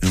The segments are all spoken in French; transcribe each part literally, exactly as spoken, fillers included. Je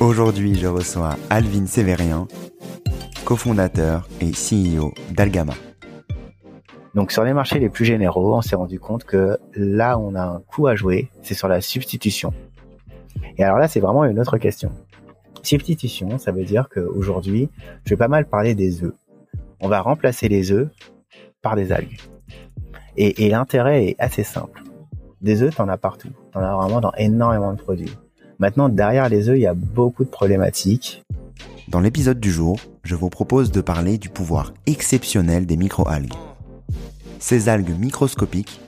Aujourd'hui, je reçois Alvin Séverien, cofondateur et C E O d'Algama. Donc sur les marchés les plus généraux, on s'est rendu compte que là, on a un coup à jouer, c'est sur la substitution. Et alors là, c'est vraiment une autre question. Substitution, ça veut dire qu'aujourd'hui, je vais pas mal parler des œufs. On va remplacer les œufs par des algues. Et, et l'intérêt est assez simple. Des œufs, t'en as partout. T'en as vraiment dans énormément de produits. Maintenant, derrière les œufs, il y a beaucoup de problématiques. Dans l'épisode du jour, je vous propose de parler du pouvoir exceptionnel des microalgues. Ces algues microscopiques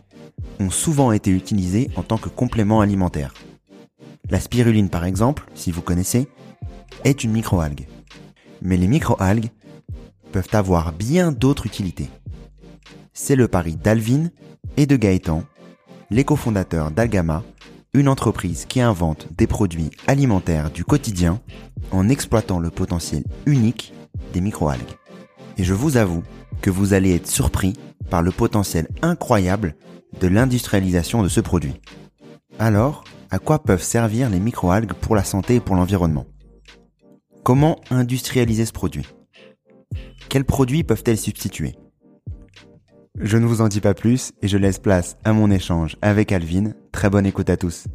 ont souvent été utilisées en tant que complément alimentaire. La spiruline, par exemple, si vous connaissez, est une microalgue. Mais les microalgues peuvent avoir bien d'autres utilités. C'est le pari d'Alvin et de Gaëtan, les cofondateurs d'Algama, une entreprise qui invente des produits alimentaires du quotidien en exploitant le potentiel unique des microalgues. Et je vous avoue que vous allez être surpris par le potentiel incroyable de l'industrialisation de ce produit. Alors, à quoi peuvent servir les microalgues pour la santé et pour l'environnement ? Comment industrialiser ce produit ? Quels produits peuvent-elles substituer ? Je ne vous en dis pas plus et je laisse place à mon échange avec Alvin. Très bonne écoute à tous.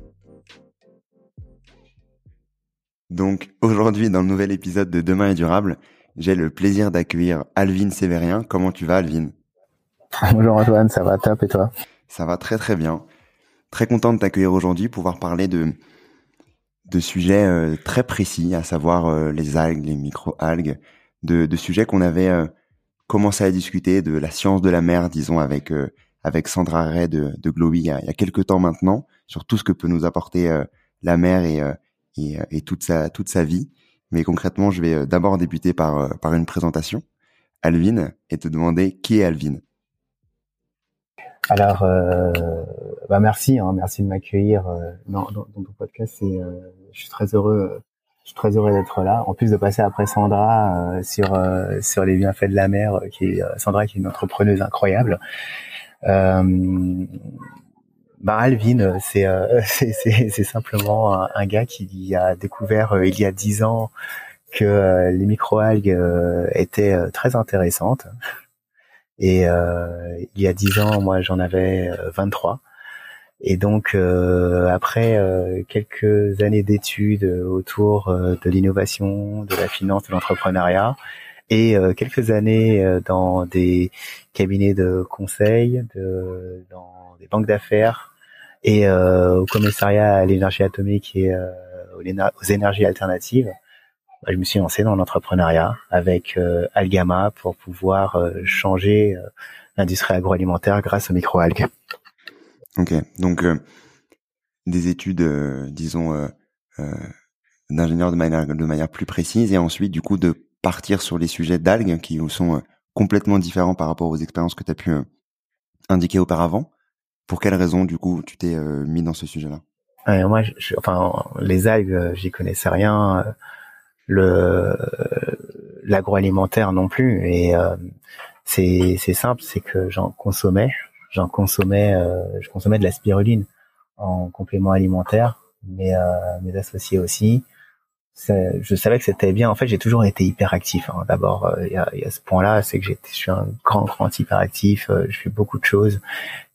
Donc aujourd'hui dans le nouvel épisode de Demain est durable, j'ai le plaisir d'accueillir Alvin Séverien. Comment tu vas Alvin ? Bonjour Antoine, ça va top et toi ? Ça va très très bien. Très content de t'accueillir aujourd'hui, pouvoir parler de, de sujets euh, très précis, à savoir euh, les algues, les micro-algues, de, de sujets qu'on avait... Euh, commencer à discuter de la science de la mer, disons, avec euh, avec Sandra Ray de, de Glowy il y a, il y a quelques temps maintenant, sur tout ce que peut nous apporter euh, la mer et, euh, et, et toute sa toute sa vie. Mais concrètement, je vais euh, d'abord débuter par euh, par une présentation, Alvin, et te demander qui est Alvin. Alors, euh, bah merci, hein, merci de m'accueillir euh, dans, dans, dans ton podcast. Et, euh, je suis très heureux. Euh, Je suis très heureux d'être là. En plus de passer après Sandra euh, sur euh, sur les bienfaits de la mer, euh, qui est, euh, Sandra qui est une entrepreneuse incroyable. Euh, bah Alvin, c'est euh, c'est, c'est c'est simplement un, un gars qui a découvert euh, il y a dix ans que euh, les microalgues euh, étaient euh, très intéressantes. Et euh, il y a dix ans, moi j'en avais euh, vingt-trois. Et donc, euh, après euh, quelques années d'études autour euh, de l'innovation, de la finance, de l'entrepreneuriat, et euh, quelques années euh, dans des cabinets de conseil, de, dans des banques d'affaires, et euh, au commissariat à l'énergie atomique et euh, aux énergies alternatives, bah, je me suis lancé dans l'entrepreneuriat avec euh, Algama pour pouvoir euh, changer euh, l'industrie agroalimentaire grâce aux microalgues. Ok, donc euh, des études, euh, disons, euh, euh, d'ingénieur de manière, de manière plus précise, et ensuite, du coup, de partir sur les sujets d'algues qui sont euh, complètement différents par rapport aux expériences que tu as pu euh, indiquer auparavant. Pour quelles raisons, du coup, tu t'es euh, mis dans ce sujet-là ? Ouais, moi, je, je, enfin, les algues, j'y connaissais rien. Le, l'agroalimentaire non plus. Et euh, c'est, c'est simple, c'est que j'en consommais, j'en consommais, euh, je consommais de la spiruline en complément alimentaire, mais euh, mes associés aussi. Ça, je savais que c'était bien. En fait, j'ai toujours été hyperactif. Hein. D'abord, il euh, y, y a ce point-là, c'est que j'étais, je suis un grand, grand hyperactif. Euh, je fais beaucoup de choses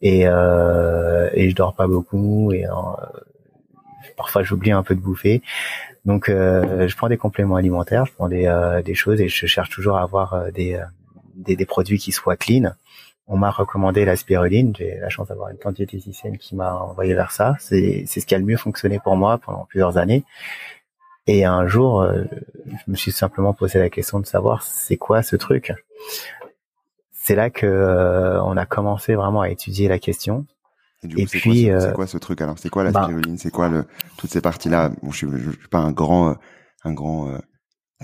et euh, et je dors pas beaucoup et euh, parfois j'oublie un peu de bouffer. Donc, euh, je prends des compléments alimentaires, je prends des euh, des choses et je cherche toujours à avoir euh, des, euh, des des produits qui soient clean. On m'a recommandé la spiruline. J'ai la chance d'avoir une tante diététicienne qui m'a envoyé vers ça. C'est c'est ce qui a le mieux fonctionné pour moi pendant plusieurs années. Et un jour, euh, je me suis simplement posé la question de savoir c'est quoi ce truc. C'est là que euh, on a commencé vraiment à étudier la question. Et, du coup, et c'est puis, quoi, c'est, euh, c'est quoi ce truc alors? C'est quoi la bah, spiruline? C'est quoi le, toutes ces parties-là? Bon, je ne suis pas un grand, un grand euh,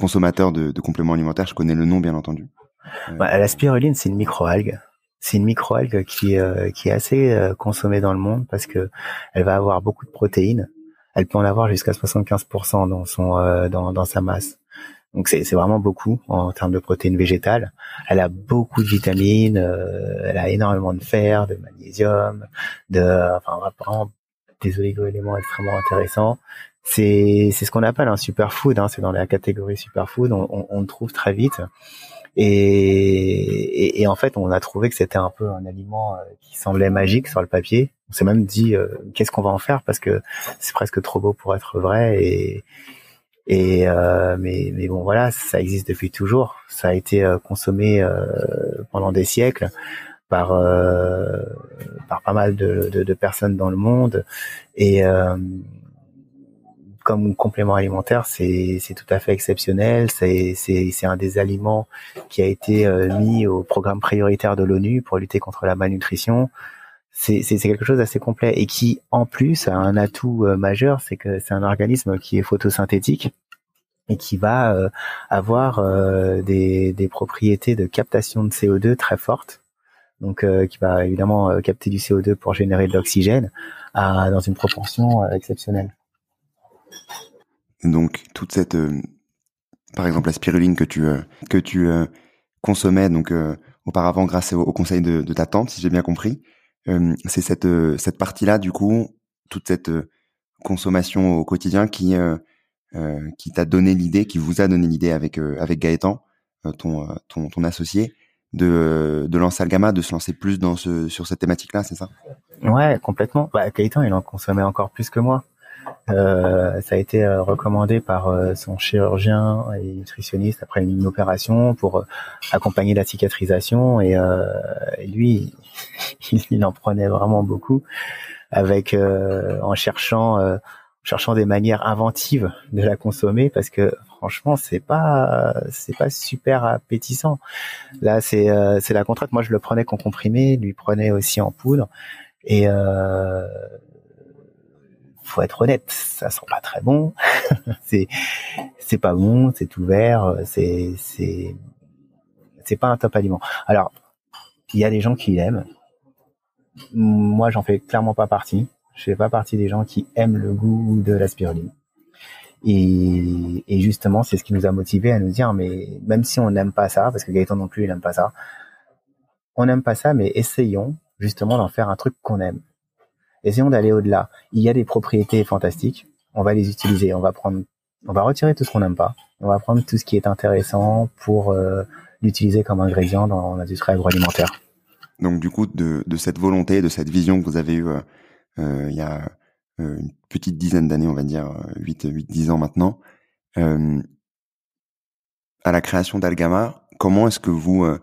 consommateur de, de compléments alimentaires. Je connais le nom, bien entendu. Euh, bah, la spiruline, c'est une microalgue. C'est une microalgue qui, euh, qui est assez euh, consommée dans le monde parce que elle va avoir beaucoup de protéines. Elle peut en avoir jusqu'à soixante-quinze pour cent dans son euh, dans dans sa masse. Donc c'est c'est vraiment beaucoup en termes de protéines végétales. Elle a beaucoup de vitamines, euh, elle a énormément de fer, de magnésium, de enfin vraiment des oligo-éléments extrêmement intéressants. C'est c'est ce qu'on appelle un superfood. Hein, c'est dans la catégorie superfood. On, on, on le trouve très vite. Et, et et en fait, on a trouvé que c'était un peu un aliment qui semblait magique sur le papier. On s'est même dit euh, qu'est-ce qu'on va en faire parce que c'est presque trop beau pour être vrai et et euh, mais mais bon voilà, ça existe depuis toujours, ça a été euh, consommé euh, pendant des siècles par euh, par pas mal de, de de personnes dans le monde et euh, comme complément alimentaire, c'est c'est tout à fait exceptionnel, c'est c'est c'est un des aliments qui a été euh, mis au programme prioritaire de l'ONU pour lutter contre la malnutrition. C'est, c'est, c'est quelque chose d'assez complet et qui, en plus, a un atout euh, majeur, c'est que c'est un organisme qui est photosynthétique et qui va euh, avoir euh, des, des propriétés de captation de C O deux très fortes, donc euh, qui va évidemment euh, capter du C O deux pour générer de l'oxygène à, dans une proportion euh, exceptionnelle. Donc, toute cette, euh, par exemple, la spiruline que tu euh, que tu euh, consommais donc euh, auparavant grâce au, au conseil de, de ta tante, si j'ai bien compris. Euh, c'est cette euh, cette partie-là du coup, toute cette euh, consommation au quotidien qui euh, euh, qui t'a donné l'idée, qui vous a donné l'idée avec euh, avec Gaëtan, euh, ton euh, ton ton associé, de de lancer Algama, de se lancer plus dans ce sur cette thématique-là, c'est ça? Ouais, complètement. Bah, Gaëtan, il en consommait encore plus que moi. Euh, ça a été euh, recommandé par euh, son chirurgien et nutritionniste après une opération pour euh, accompagner la cicatrisation et euh, lui il, il en prenait vraiment beaucoup avec euh, en cherchant euh, en cherchant des manières inventives de la consommer parce que franchement c'est pas c'est pas super appétissant. Là c'est euh, c'est la contrainte, moi je le prenais qu'en comprimé, lui prenait aussi en poudre et euh faut être honnête, ça sent pas très bon, c'est c'est pas bon, c'est tout vert, c'est c'est c'est pas un top aliment. Alors il y a des gens qui l'aiment, moi j'en fais clairement pas partie, je fais pas partie des gens qui aiment le goût de la spiruline. Et, et justement c'est ce qui nous a motivés à nous dire mais même si on n'aime pas ça, parce que Gaëtan non plus il n'aime pas ça, on n'aime pas ça, mais essayons justement d'en faire un truc qu'on aime. Essayons d'aller au-delà. Il y a des propriétés fantastiques. On va les utiliser. On va prendre, on va retirer tout ce qu'on n'aime pas. On va prendre tout ce qui est intéressant pour euh, l'utiliser comme ingrédient dans l'industrie agroalimentaire. Donc, du coup, de, de cette volonté, de cette vision que vous avez eue euh, euh, il y a euh, une petite dizaine d'années, on va dire huit, huit, dix ans maintenant, euh, à la création d'Algama, comment est-ce que vous, euh,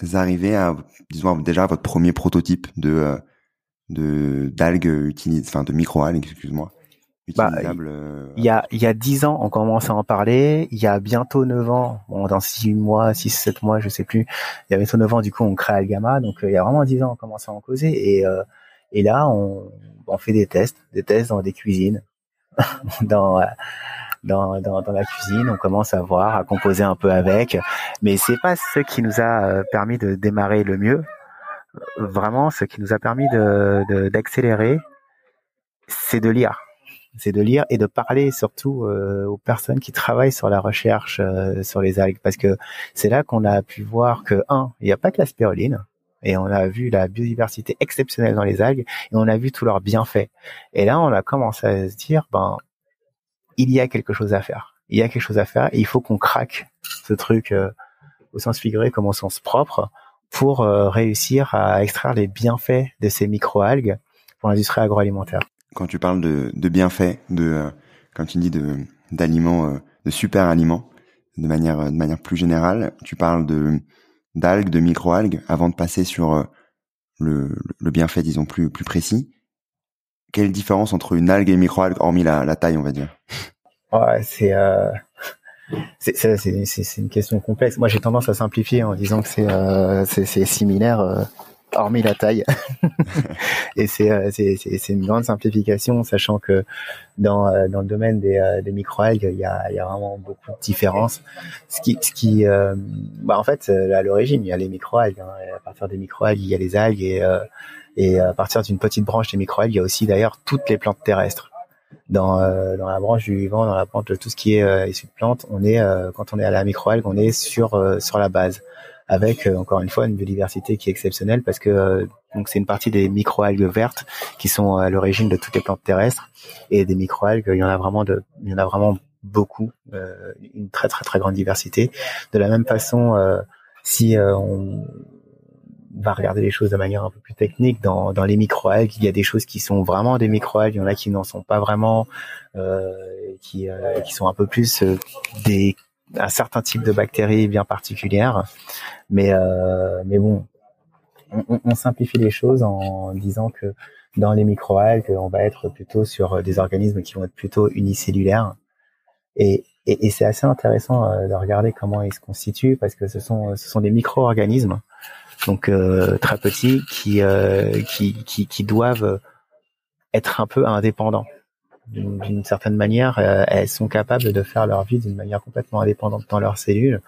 vous arrivez à, disons, déjà à votre premier prototype de euh, de d'algues utilis- enfin de microalgues, excuse-moi. Utilisables. Bah, il y a il y a dix ans, on commence à en parler. Il y a bientôt neuf ans, bon, dans six mois, six sept mois, je sais plus. Il y a bientôt neuf ans, du coup, on crée Algama. Donc, euh, il y a vraiment dix ans, on commence à en causer. Et euh, et là, on on fait des tests, des tests dans des cuisines, dans euh, Dans, dans, dans la cuisine, on commence à voir, à composer un peu avec. Mais c'est pas ce qui nous a permis de démarrer le mieux. Vraiment, ce qui nous a permis de, de, d'accélérer, c'est de lire. c'est de lire et de parler surtout euh, aux personnes qui travaillent sur la recherche euh, sur les algues, parce que c'est là qu'on a pu voir que, un, il n'y a pas que la spiruline, et on a vu la biodiversité exceptionnelle dans les algues, et on a vu tous leurs bienfaits. Et là, on a commencé à se dire, ben, il y a quelque chose à faire. Il y a quelque chose à faire, et il faut qu'on craque ce truc euh, au sens figuré comme au sens propre, pour euh, réussir à extraire les bienfaits de ces micro-algues pour l'industrie agroalimentaire. Quand tu parles de, de bienfaits, de euh, quand tu dis de d'aliments, euh, de super aliments, de manière euh, de manière plus générale, tu parles de d'algues, de micro-algues. Avant de passer sur euh, le le bienfait, disons plus plus précis, quelle différence entre une algue et une micro-algue, hormis la, la taille, on va dire? Ouais, c'est euh... C'est, c'est, c'est, c'est une question complexe. Moi, j'ai tendance à simplifier en disant que c'est, euh, c'est, c'est similaire, euh, hormis la taille. Et c'est, euh, c'est, c'est, c'est une grande simplification, sachant que dans, euh, dans le domaine des, euh, des microalgues, il y a, il y a vraiment beaucoup de différences. Ce qui, ce qui, euh, bah, en fait, à l'origine, il y a les microalgues. Hein, et à partir des microalgues, il y a les algues, et, euh, et à partir d'une petite branche des microalgues, il y a aussi d'ailleurs toutes les plantes terrestres. Dans, euh, dans la branche du vivant, dans la branche de tout ce qui est euh, issu de plantes, on est euh, quand on est à la microalgue, on est sur euh, sur la base, avec euh, encore une fois une biodiversité qui est exceptionnelle, parce que euh, donc c'est une partie des microalgues vertes qui sont à l'origine de toutes les plantes terrestres, et des microalgues, il y en a vraiment de, il y en a vraiment beaucoup, euh, une très très très grande diversité. De la même façon, euh, si euh, on va regarder les choses de manière un peu plus technique, dans dans les microalgues, il y a des choses qui sont vraiment des microalgues, il y en a qui n'en sont pas vraiment, euh, qui euh, qui sont un peu plus euh, des un certain type de bactéries bien particulières, mais euh, mais bon, on, on simplifie les choses en disant que dans les microalgues, on va être plutôt sur des organismes qui vont être plutôt unicellulaires, et et, et c'est assez intéressant de regarder comment ils se constituent, parce que ce sont ce sont des micro-organismes, donc euh, très petits, qui, euh, qui qui qui doivent être un peu indépendants d'une, d'une certaine manière. Euh, elles sont capables de faire leur vie d'une manière complètement indépendante dans leurs cellules,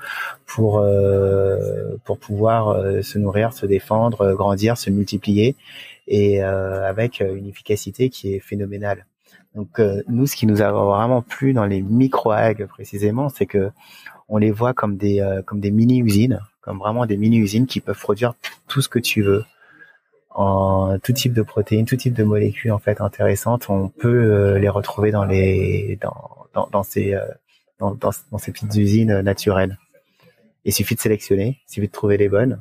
pour euh, pour pouvoir euh, se nourrir, se défendre, grandir, se multiplier, et euh, avec une efficacité qui est phénoménale. Donc euh, nous, ce qui nous a vraiment plu dans les microalgues précisément, c'est que on les voit comme des euh, comme des mini-usines, comme vraiment des mini-usines qui peuvent produire tout ce que tu veux, en tout type de protéines, tout type de molécules en fait intéressantes. On peut euh, les retrouver dans les dans dans, dans ces euh, dans, dans dans ces petites usines naturelles. Il suffit de sélectionner, il suffit de trouver les bonnes,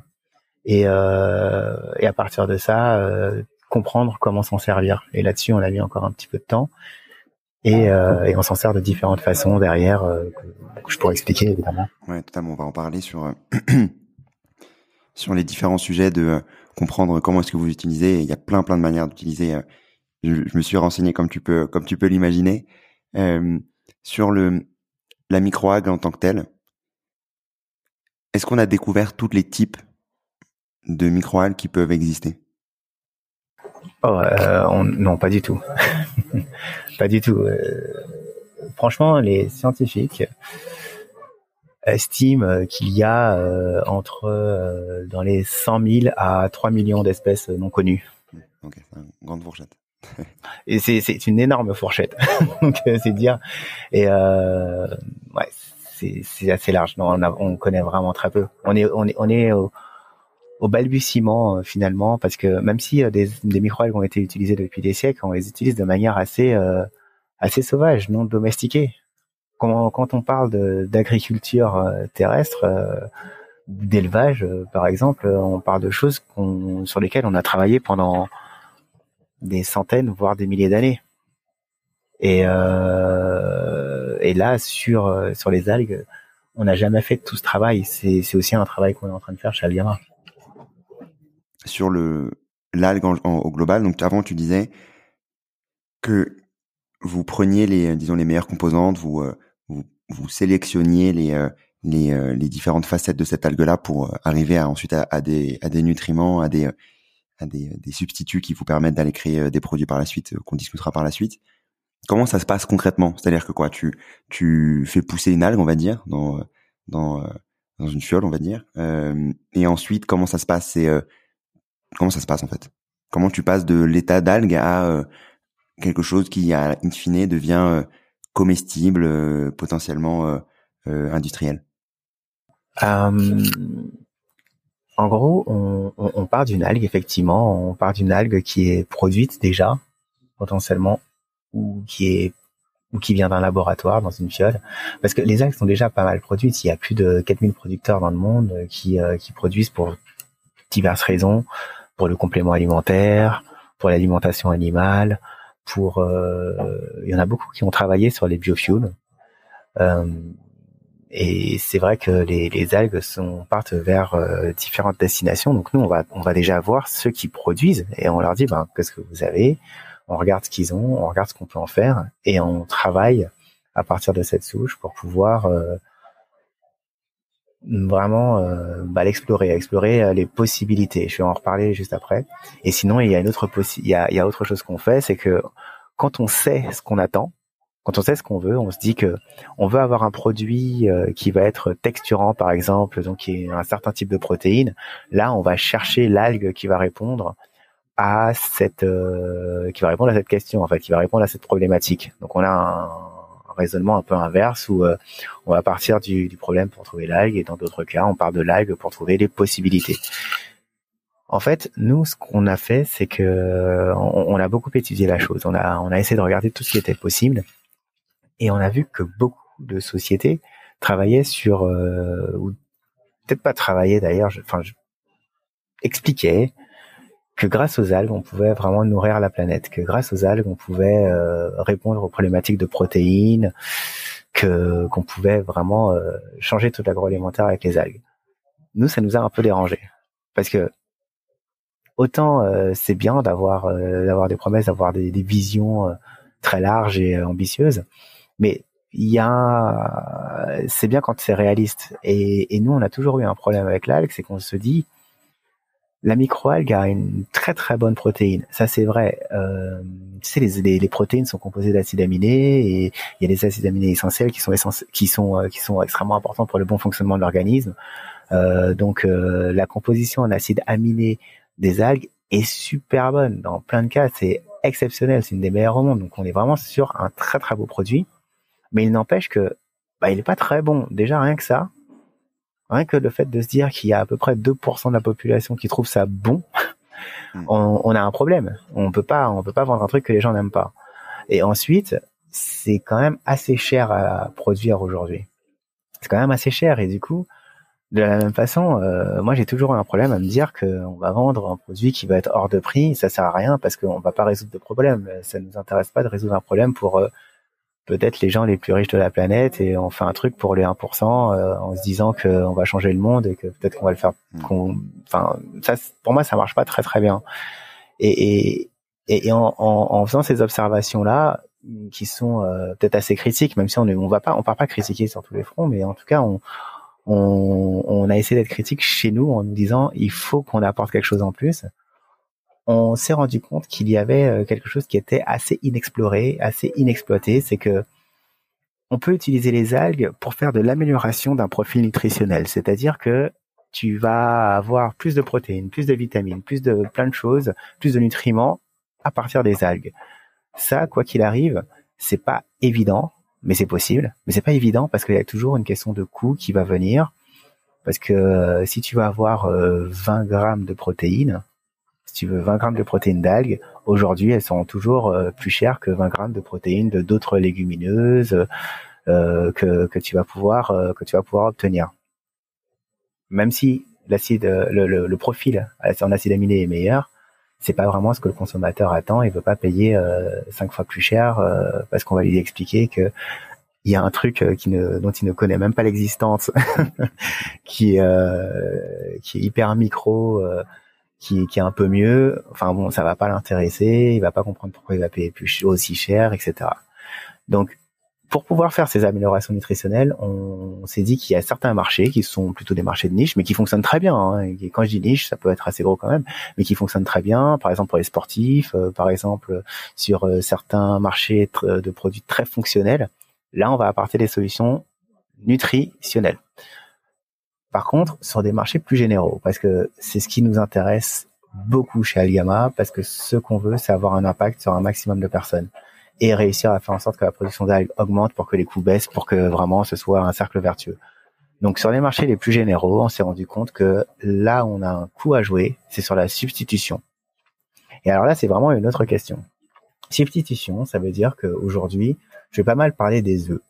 et euh, et à partir de ça, euh, comprendre comment s'en servir. Et là-dessus, on a mis encore un petit peu de temps. Et, euh, et on s'en sert de différentes façons derrière, euh, que, que je pourrais expliquer évidemment. Ouais, totalement. On va en parler sur euh, sur les différents sujets, de euh, comprendre comment est-ce que vous utilisez. Il y a plein plein de manières d'utiliser. Euh, je, je me suis renseigné comme tu peux comme tu peux l'imaginer euh, sur le la microalgue en tant que telle. Est-ce qu'on a découvert tous les types de microalgues qui peuvent exister? Oh, euh, on, non, pas du tout. Pas du tout. Euh, franchement, les scientifiques estiment qu'il y a euh, entre euh, dans les cent mille à trois millions d'espèces non connues. Ok, c'est une grande fourchette. Et c'est, c'est une énorme fourchette. Donc, euh, c'est dire. Et euh, ouais, c'est, c'est assez large. Non, on, a, on connaît vraiment très peu. On est, on est, on est au, au balbutiement euh, finalement, parce que même si euh, des, des microalgues ont été utilisées depuis des siècles, on les utilise de manière assez euh, assez sauvage, non domestiquée. Quand, quand on parle de, d'agriculture euh, terrestre, euh, d'élevage euh, par exemple, euh, on parle de choses qu'on, sur lesquelles on a travaillé pendant des centaines, voire des milliers d'années. Et, euh, et là, sur euh, sur les algues, on n'a jamais fait tout ce travail. C'est, c'est aussi un travail qu'on est en train de faire chez Algama. Sur le l'algue en, en, au global, donc avant tu disais que vous preniez les disons les meilleures composantes, vous euh, vous, vous sélectionniez les euh, les euh, les différentes facettes de cette algue là pour euh, arriver à, ensuite à, à des à des nutriments, à des à des, des substituts qui vous permettent d'aller créer euh, des produits par la suite, euh, qu'on discutera par la suite. Comment ça se passe concrètement? C'est-à-dire que quoi, tu tu fais pousser une algue, on va dire, dans dans dans une fiole, on va dire, euh, et ensuite comment ça se passe? C'est euh, Comment ça se passe en fait? Comment tu passes de l'état d'algue à euh, quelque chose qui, à in fine, devient euh, comestible, euh, potentiellement euh, euh, industriel. Euh, en gros, on, on, on part d'une algue, effectivement. On part d'une algue qui est produite déjà, potentiellement, ou qui est ou qui vient d'un laboratoire, dans une fiole. Parce que les algues sont déjà pas mal produites. Il y a plus de quatre mille producteurs dans le monde qui, euh, qui produisent pour diverses raisons, pour le complément alimentaire, pour l'alimentation animale, pour... Euh, il y en a beaucoup qui ont travaillé sur les biofuels. Euh, et c'est vrai que les, les algues sont, partent vers euh, différentes destinations. Donc nous, on va, on va déjà voir ceux qui produisent et on leur dit, ben, qu'est-ce que vous avez ? On regarde ce qu'ils ont, on regarde ce qu'on peut en faire et on travaille à partir de cette souche pour pouvoir euh, vraiment euh, bah, l'explorer, explorer les possibilités. Je vais en reparler juste après. Et sinon, il y a une autre possi- il y a, il y a autre chose qu'on fait, c'est que quand on sait ce qu'on attend, quand on sait ce qu'on veut, on se dit que on veut avoir un produit qui va être texturant, par exemple, donc qui est un certain type de protéine. Là, on va chercher l'algue qui va répondre à cette euh, qui va répondre à cette question en fait, qui va répondre à cette problématique. Donc on a un, un raisonnement un peu inverse où euh, on va partir du, du problème pour trouver l'algue et dans d'autres cas on part de l'algue pour trouver les possibilités. En fait, nous ce qu'on a fait c'est que on, on a beaucoup étudié la chose, on a on a essayé de regarder tout ce qui était possible et on a vu que beaucoup de sociétés travaillaient sur euh, ou peut-être pas travaillaient d'ailleurs, je, enfin je, expliquaient que grâce aux algues, on pouvait vraiment nourrir la planète, que grâce aux algues, on pouvait euh, répondre aux problématiques de protéines, que qu'on pouvait vraiment euh, changer tout l'agroalimentaire avec les algues. Nous, ça nous a un peu dérangé, parce que autant euh, c'est bien d'avoir euh, d'avoir des promesses, d'avoir des, des visions euh, très larges et euh, ambitieuses, mais il y a c'est bien quand c'est réaliste. Et, et nous, on a toujours eu un problème avec l'algue, c'est qu'on se dit la microalgue a une très très bonne protéine, ça c'est vrai. Euh, tu sais, les, les, les protéines sont composées d'acides aminés et il y a des acides aminés essentiels qui sont essentiels, qui sont euh, qui sont extrêmement importants pour le bon fonctionnement de l'organisme. Euh, donc euh, la composition en acides aminés des algues est super bonne. Dans plein de cas, c'est exceptionnel, c'est une des meilleures au monde. Donc on est vraiment sur un très très beau produit, mais il n'empêche que bah il est pas très bon. Déjà rien que ça. Rien que le fait de se dire qu'il y a à peu près deux pour cent de la population qui trouve ça bon, on, on a un problème. On peut pas, on peut pas vendre un truc que les gens n'aiment pas. Et ensuite, c'est quand même assez cher à produire aujourd'hui. C'est quand même assez cher. Et du coup, de la même façon, euh, moi j'ai toujours eu un problème à me dire qu'on va vendre un produit qui va être hors de prix. Ça sert à rien parce qu'on va pas résoudre de problème. Ça nous intéresse pas de résoudre un problème pour euh, peut-être les gens les plus riches de la planète et on fait un truc pour les un pour cent euh, en se disant qu'on va changer le monde et que peut-être qu'on va le faire. Qu'on, enfin, ça, pour moi, ça marche pas très très bien. Et, et, et en, en, en faisant ces observations-là, qui sont euh, peut-être assez critiques, même si on ne, on va pas, on part pas critiquer sur tous les fronts, mais en tout cas, on, on, on a essayé d'être critique chez nous en nous disant il faut qu'on apporte quelque chose en plus. On s'est rendu compte qu'il y avait quelque chose qui était assez inexploré, assez inexploité, c'est que on peut utiliser les algues pour faire de l'amélioration d'un profil nutritionnel, c'est-à-dire que tu vas avoir plus de protéines, plus de vitamines, plus de plein de choses, plus de nutriments à partir des algues. Ça, quoi qu'il arrive, c'est pas évident, mais c'est possible, mais c'est pas évident parce qu'il y a toujours une question de coût qui va venir, parce que si tu vas avoir vingt grammes de protéines, si tu veux vingt grammes de protéines d'algues, aujourd'hui, elles sont toujours plus chères que vingt grammes de protéines de d'autres légumineuses euh, que, que tu vas pouvoir euh, que tu vas pouvoir obtenir. Même si l'acide, le, le, le profil en acide aminé est meilleur, c'est pas vraiment ce que le consommateur attend. Il veut pas payer euh, cinq fois plus cher euh, parce qu'on va lui expliquer que il y a un truc qui ne, dont il ne connaît même pas l'existence, qui euh, qui est hyper micro. Euh, Qui, qui est un peu mieux, enfin bon, ça va pas l'intéresser, il va pas comprendre pourquoi il va payer plus aussi cher, et cetera. Donc, pour pouvoir faire ces améliorations nutritionnelles, on, on s'est dit qu'il y a certains marchés qui sont plutôt des marchés de niche, mais qui fonctionnent très bien. Hein. Et quand je dis niche, ça peut être assez gros quand même, mais qui fonctionnent très bien. Par exemple pour les sportifs, euh, par exemple sur euh, certains marchés tr- de produits très fonctionnels. Là, on va apporter des solutions nutritionnelles. Par contre, sur des marchés plus généraux, parce que c'est ce qui nous intéresse beaucoup chez Algama, parce que ce qu'on veut, c'est avoir un impact sur un maximum de personnes et réussir à faire en sorte que la production d'algues augmente pour que les coûts baissent, pour que vraiment ce soit un cercle vertueux. Donc sur les marchés les plus généraux, on s'est rendu compte que là on a un coup à jouer, c'est sur la substitution. Et alors là, c'est vraiment une autre question. Substitution, ça veut dire qu'aujourd'hui, je vais pas mal parler des œufs.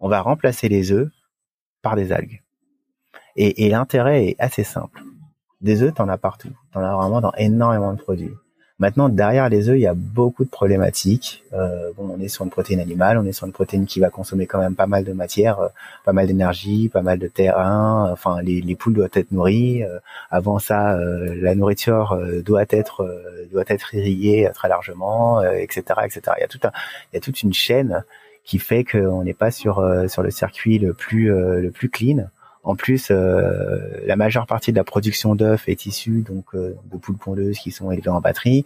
On va remplacer les œufs par des algues. Et, et l'intérêt est assez simple. Des œufs, t'en as partout. T'en as vraiment dans énormément de produits. Maintenant, derrière les œufs, il y a beaucoup de problématiques. Euh, bon, on est sur une protéine animale, on est sur une protéine qui va consommer quand même pas mal de matière, euh, pas mal d'énergie, pas mal de terrain. Enfin, les, les poules doivent être nourries. Euh, avant ça, euh, la nourriture euh, doit être euh, doit être irriguée très largement, euh, et cetera, et cetera. Il y a tout un, il y a toute une chaîne qui fait qu'on n'est pas sur euh, sur le circuit le plus euh, le plus clean. En plus, euh, la majeure partie de la production d'œufs est issue donc euh, de poules pondeuses qui sont élevées en batterie.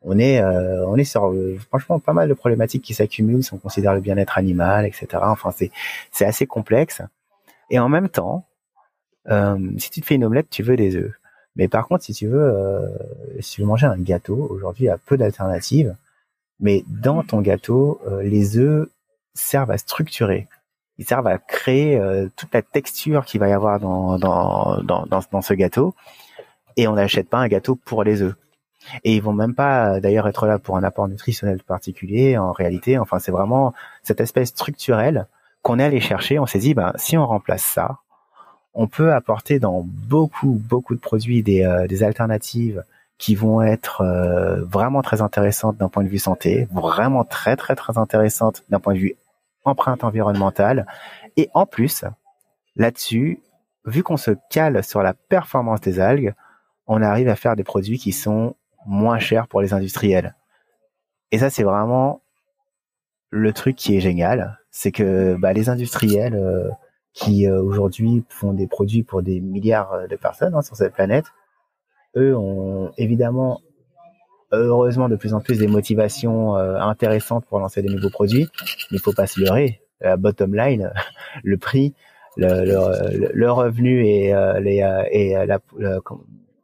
On est, euh, on est sur euh, franchement pas mal de problématiques qui s'accumulent si on considère le bien-être animal, et cetera. Enfin, c'est c'est assez complexe. Et en même temps, euh, si tu te fais une omelette, tu veux des œufs. Mais par contre, si tu veux, euh, si tu veux manger un gâteau, aujourd'hui, il y a peu d'alternatives. Mais dans ton gâteau, euh, les œufs servent à structurer. Ils servent à créer euh, toute la texture qu'il va y avoir dans, dans, dans, dans, dans ce gâteau. Et on n'achète pas un gâteau pour les œufs. Et ils vont même pas d'ailleurs être là pour un apport nutritionnel particulier en réalité. Enfin, c'est vraiment cet aspect structurel qu'on est allé chercher. On s'est dit, ben, si on remplace ça, on peut apporter dans beaucoup, beaucoup de produits des, euh, des alternatives qui vont être euh, vraiment très intéressantes d'un point de vue santé, vraiment très, très, très intéressantes d'un point de vue empreinte environnementale. Et en plus, là-dessus, vu qu'on se cale sur la performance des algues, on arrive à faire des produits qui sont moins chers pour les industriels. Et ça, c'est vraiment le truc qui est génial. C'est que bah, les industriels euh, qui euh, aujourd'hui font des produits pour des milliards de personnes hein, sur cette planète, eux ont évidemment, heureusement, de plus en plus des motivations euh, intéressantes pour lancer des nouveaux produits, mais il faut pas se leurrer. La bottom line, le prix, le, le, le revenu et, euh, les, et, euh, la, le,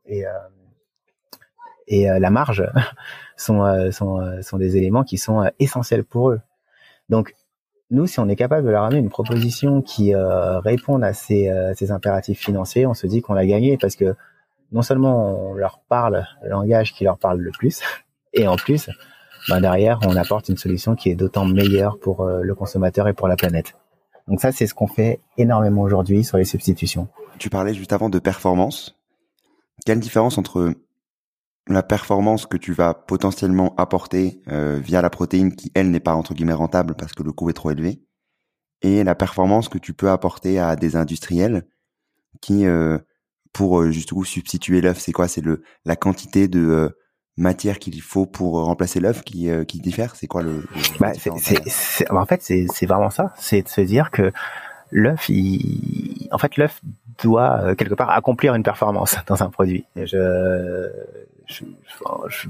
et, euh, et euh, la marge sont, euh, sont, euh, sont des éléments qui sont euh, essentiels pour eux. Donc, nous, si on est capable de leur amener une proposition qui euh, réponde à ces, euh, ces impératifs financiers, on se dit qu'on a gagné parce que non seulement on leur parle le langage qui leur parle le plus, et en plus, ben derrière, on apporte une solution qui est d'autant meilleure pour le consommateur et pour la planète. Donc ça, c'est ce qu'on fait énormément aujourd'hui sur les substitutions. Tu parlais juste avant de performance. Quelle différence entre la performance que tu vas potentiellement apporter euh, via la protéine qui, elle, n'est pas entre guillemets rentable parce que le coût est trop élevé, et la performance que tu peux apporter à des industriels qui... Euh, pour euh, justement substituer l'œuf, c'est quoi? C'est le la quantité de euh, matière qu'il faut pour euh, remplacer l'œuf qui euh, qui diffère. C'est quoi le, le bah, c'est, c'est, c'est, en fait c'est c'est vraiment ça. C'est de se dire que l'œuf, il, en fait l'œuf doit euh, quelque part accomplir une performance dans un produit. Je je, je, je,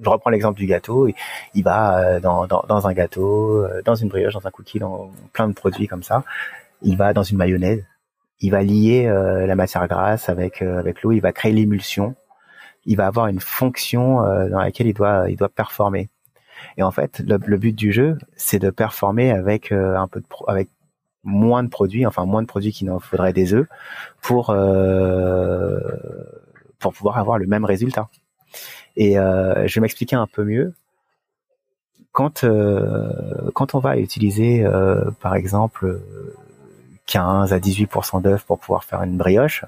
je reprends l'exemple du gâteau. Il va euh, dans dans dans un gâteau, euh, dans une brioche, dans un cookie, dans plein de produits comme ça. Il va dans une mayonnaise. Il va lier euh, la matière grasse avec euh, avec l'eau, il va créer l'émulsion, il va avoir une fonction euh, dans laquelle il doit il doit performer. Et en fait, le, le but du jeu, c'est de performer avec euh, un peu de pro- avec moins de produits, enfin moins de produits qu'il n'en faudrait des œufs pour euh, pour pouvoir avoir le même résultat. Et euh, je vais m'expliquer un peu mieux. Quand euh, quand on va utiliser euh, par exemple quinze à dix-huit pour cent d'œufs pour pouvoir faire une brioche,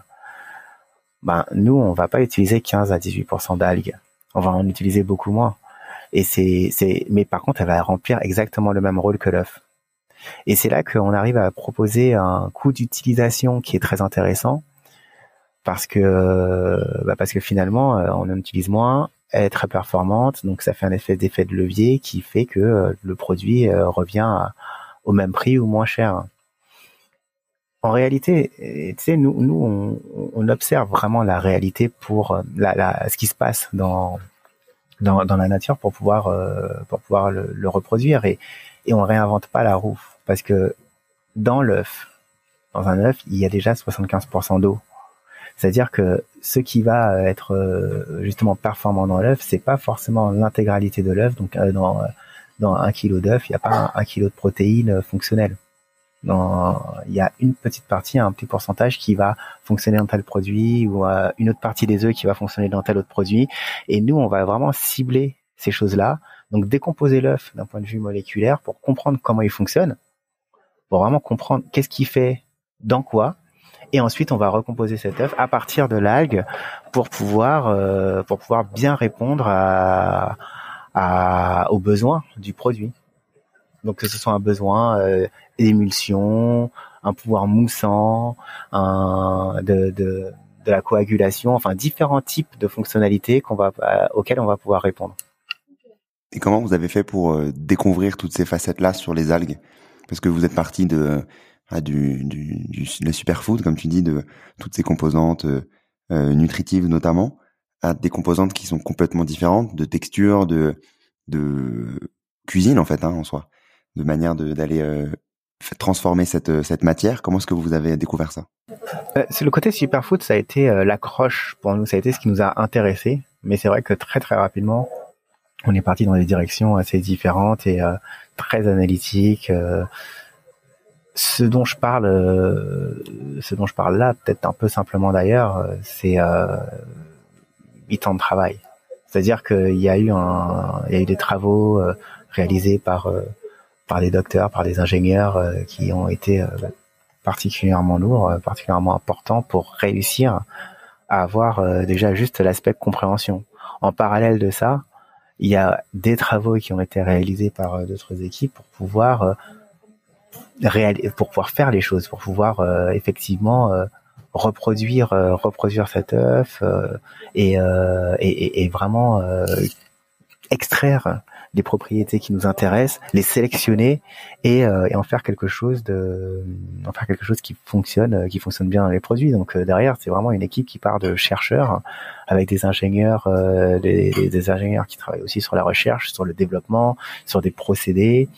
ben, nous, on va pas utiliser quinze à dix-huit pour cent d'algues. On va en utiliser beaucoup moins. Et c'est, c'est, mais par contre, elle va remplir exactement le même rôle que l'œuf. Et c'est là qu'on arrive à proposer un coût d'utilisation qui est très intéressant parce que, ben parce que finalement, on en utilise moins, elle est très performante, donc ça fait un effet d'effet de levier qui fait que le produit revient au même prix ou moins cher. En réalité, tu sais, nous, nous, on, on observe vraiment la réalité pour la, la, ce qui se passe dans dans, dans la nature pour pouvoir euh, pour pouvoir le, le reproduire et et on réinvente pas la roue parce que dans l'œuf, dans un œuf, il y a déjà soixante-quinze pour cent d'eau. C'est-à-dire que ce qui va être justement performant dans l'œuf, c'est pas forcément l'intégralité de l'œuf. Donc dans dans un kilo d'œuf, il n'y a pas un, un kilo de protéines fonctionnelles. Dans, il y a une petite partie, un petit pourcentage qui va fonctionner dans tel produit, ou euh, une autre partie des œufs qui va fonctionner dans tel autre produit. Et nous, on va vraiment cibler ces choses-là. Donc, décomposer l'œuf d'un point de vue moléculaire pour comprendre comment il fonctionne, pour vraiment comprendre qu'est-ce qu'il fait dans quoi. Et ensuite, on va recomposer cet œuf à partir de l'algue pour pouvoir euh, pour pouvoir bien répondre à, à aux besoins du produit. Donc, que ce soit un besoin euh, d'émulsion, un pouvoir moussant, un, de, de, de la coagulation, enfin différents types de fonctionnalités qu'on va, euh, auxquelles on va pouvoir répondre. Et comment vous avez fait pour euh, découvrir toutes ces facettes-là sur les algues ? Parce que vous êtes parti de, à du, du, du, du superfood, comme tu dis, de toutes ces composantes euh, nutritives notamment, à des composantes qui sont complètement différentes, de texture, de, de cuisine en fait, hein, en soi. De manière de, d'aller euh, transformer cette, cette matière. Comment est-ce que vous avez découvert ça ? euh, c'est le côté superfood, ça a été euh, l'accroche pour nous, ça a été ce qui nous a intéressés. Mais c'est vrai que très très rapidement, on est parti dans des directions assez différentes et euh, très analytiques. Euh, ce dont je parle, euh, ce dont je parle là, peut-être un peu simplement d'ailleurs, c'est euh, huit ans de travail. C'est-à-dire qu'il y a eu un, il y a eu des travaux euh, réalisés par euh, par des docteurs, par des ingénieurs euh, qui ont été euh, particulièrement lourds, euh, particulièrement importants pour réussir à avoir euh, déjà juste l'aspect compréhension. En parallèle de ça, il y a des travaux qui ont été réalisés par euh, d'autres équipes pour pouvoir euh, réaliser, pour pouvoir faire les choses, pour pouvoir euh, effectivement euh, reproduire, euh, reproduire cet œuf euh, et, euh, et, et vraiment euh, extraire les propriétés qui nous intéressent, les sélectionner et, euh, et en faire quelque chose de, en faire quelque chose qui fonctionne, qui fonctionne bien dans les produits. Donc euh, derrière, c'est vraiment une équipe qui part de chercheurs avec des ingénieurs, euh, des, des, des ingénieurs qui travaillent aussi sur la recherche, sur le développement, sur des procédés.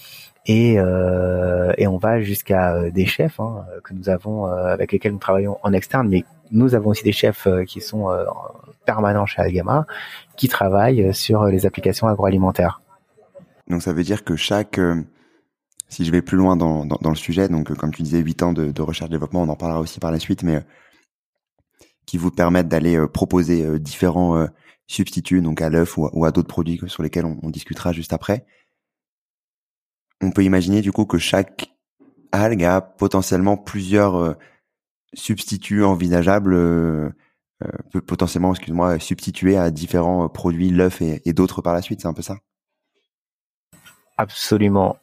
Et, euh, et on va jusqu'à des chefs hein, que nous avons, euh, avec lesquels nous travaillons en externe, mais nous avons aussi des chefs euh, qui sont euh, permanents chez Algama, qui travaillent sur les applications agroalimentaires. Donc ça veut dire que chaque, euh, si je vais plus loin dans, dans, dans le sujet, donc euh, comme tu disais, huit ans de, de recherche-développement, on en parlera aussi par la suite, mais euh, qui vous permettent d'aller euh, proposer euh, différents euh, substituts, donc à l'œuf ou, ou à d'autres produits sur lesquels on, on discutera juste après. On peut imaginer du coup que chaque algue a potentiellement plusieurs euh, substituts envisageables, euh, euh, peut potentiellement, excuse-moi, substituer à différents euh, produits, l'œuf et, et d'autres par la suite, c'est un peu ça ? Absolument.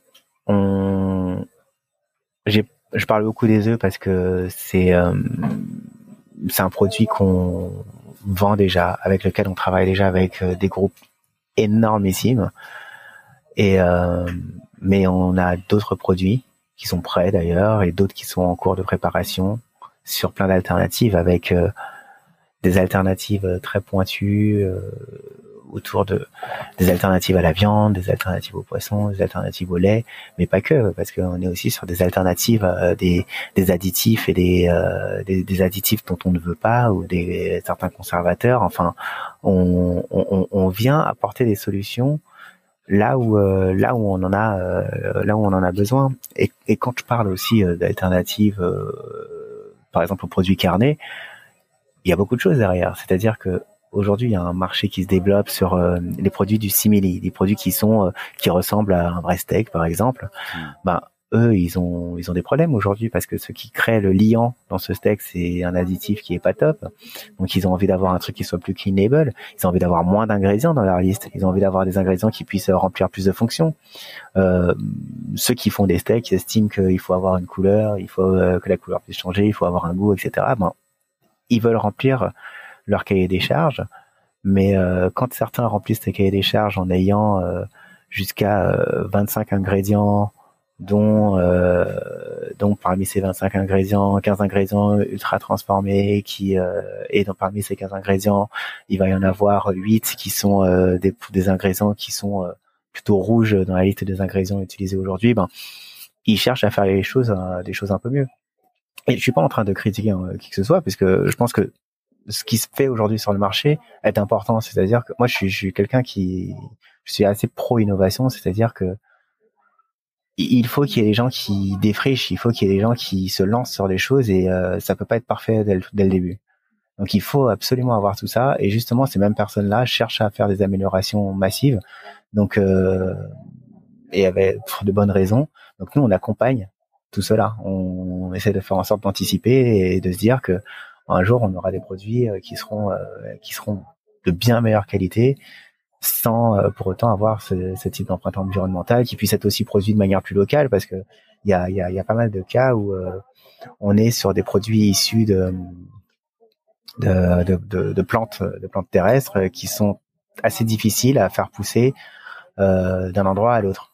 On... J'ai... Je parle beaucoup des œufs parce que c'est, euh, c'est un produit qu'on vend déjà, avec lequel on travaille déjà avec des groupes énormissimes. Et, euh, mais on a d'autres produits qui sont prêts d'ailleurs et d'autres qui sont en cours de préparation sur plein d'alternatives avec euh, des alternatives très pointues, euh, autour de des alternatives à la viande, des alternatives aux poissons, des alternatives au lait, mais pas que, parce qu'on est aussi sur des alternatives, euh, des des additifs et des, euh, des des additifs dont on ne veut pas ou des certains conservateurs. Enfin, on on on vient apporter des solutions là où euh, là où on en a euh, là où on en a besoin. Et et quand je parle aussi euh, d'alternatives, euh, par exemple aux produits carnés, il y a beaucoup de choses derrière. C'est-à-dire que aujourd'hui, il y a un marché qui se développe sur euh, les produits du simili, des produits qui sont euh, qui ressemblent à un vrai steak, par exemple. Mmh. Ben eux, ils ont ils ont des problèmes aujourd'hui parce que ce qui crée le liant dans ce steak, c'est un additif qui est pas top. Donc ils ont envie d'avoir un truc qui soit plus clean label. Ils ont envie d'avoir moins d'ingrédients dans leur liste. Ils ont envie d'avoir des ingrédients qui puissent remplir plus de fonctions. Euh, ceux qui font des steaks estiment qu'il faut avoir une couleur, il faut euh, que la couleur puisse changer, il faut avoir un goût, et cetera. Ben ils veulent remplir leur cahier des charges, mais euh, quand certains remplissent ces cahiers des charges en ayant euh, jusqu'à euh, vingt-cinq ingrédients, dont euh, donc parmi ces vingt-cinq ingrédients, quinze ingrédients ultra transformés, qui euh, et donc parmi ces quinze ingrédients, il va y en avoir huit qui sont euh, des, des ingrédients qui sont euh, plutôt rouges dans la liste des ingrédients utilisés aujourd'hui. Ben, ils cherchent à faire les choses, hein, des choses un peu mieux. Et je suis pas en train de critiquer hein, qui que ce soit, parce que je pense que ce qui se fait aujourd'hui sur le marché est important. C'est-à-dire que moi, je suis, je suis quelqu'un qui, je suis assez pro-innovation. C'est-à-dire que il faut qu'il y ait des gens qui défrichent, il faut qu'il y ait des gens qui se lancent sur des choses et euh, ça peut pas être parfait dès le, dès le début. Donc, il faut absolument avoir tout ça. Et justement, ces mêmes personnes-là cherchent à faire des améliorations massives. Donc, euh, et avec de bonnes raisons. Donc, nous, on accompagne tout cela. On, on essaie de faire en sorte d'anticiper et de se dire que un jour, on aura des produits qui seront, euh, qui seront de bien meilleure qualité sans euh, pour autant avoir ce, ce type d'empreinte environnementale qui puisse être aussi produit de manière plus locale parce que il y a, y a, y a pas mal de cas où euh, on est sur des produits issus de, De, de, de, de plantes, de plantes terrestres qui sont assez difficiles à faire pousser euh, d'un endroit à l'autre.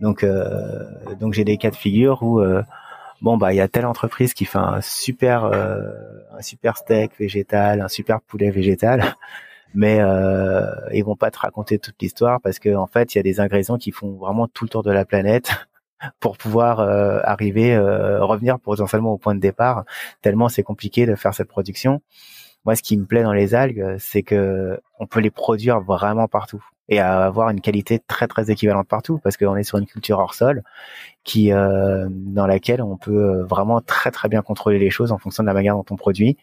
Donc, euh, donc j'ai des cas de figure où euh, bon bah il y a telle entreprise qui fait un super, euh, un super steak végétal, un super poulet végétal, mais euh, ils vont pas te raconter toute l'histoire parce que en fait il y a des ingrédients qui font vraiment tout le tour de la planète pour pouvoir euh, arriver, euh, revenir potentiellement au point de départ, tellement c'est compliqué de faire cette production. Moi, ce qui me plaît dans les algues, c'est que on peut les produire vraiment partout et avoir une qualité très très équivalente partout, parce qu'on est sur une culture hors sol qui, euh, dans laquelle on peut vraiment très très bien contrôler les choses en fonction de la manière dont on produit,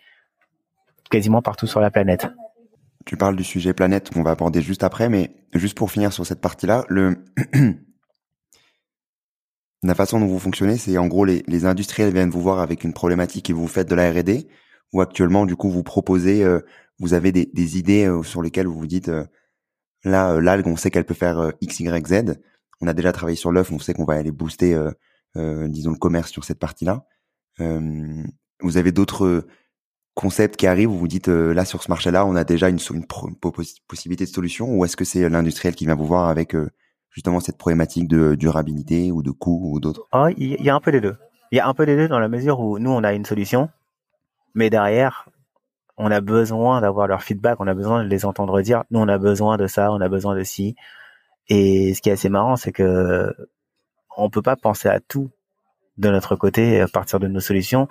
quasiment partout sur la planète. Tu parles du sujet planète qu'on va aborder juste après, mais juste pour finir sur cette partie-là, le la façon dont vous fonctionnez, c'est en gros les, les industriels viennent vous voir avec une problématique et vous faites de la R et D, ou actuellement du coup vous proposez, euh, vous avez des, des idées euh, sur lesquelles vous vous dites euh, là euh, l'algue on sait qu'elle peut faire euh, X, Y, Z, on a déjà travaillé sur l'œuf, on sait qu'on va aller booster euh, euh, disons le commerce sur cette partie-là. Euh, vous avez d'autres euh, concepts qui arrivent où vous dites euh, là sur ce marché-là on a déjà une, une, pro- une possibilité de solution, ou est-ce que c'est l'industriel qui vient vous voir avec euh, justement cette problématique de durabilité ou de coût ou d'autres? Oh, il y a un peu des deux. Il y a un peu des deux dans la mesure où nous, on a une solution, mais derrière, on a besoin d'avoir leur feedback, on a besoin de les entendre dire « nous, on a besoin de ça, on a besoin de ci ». Et ce qui est assez marrant, c'est que on peut pas penser à tout de notre côté à partir de nos solutions.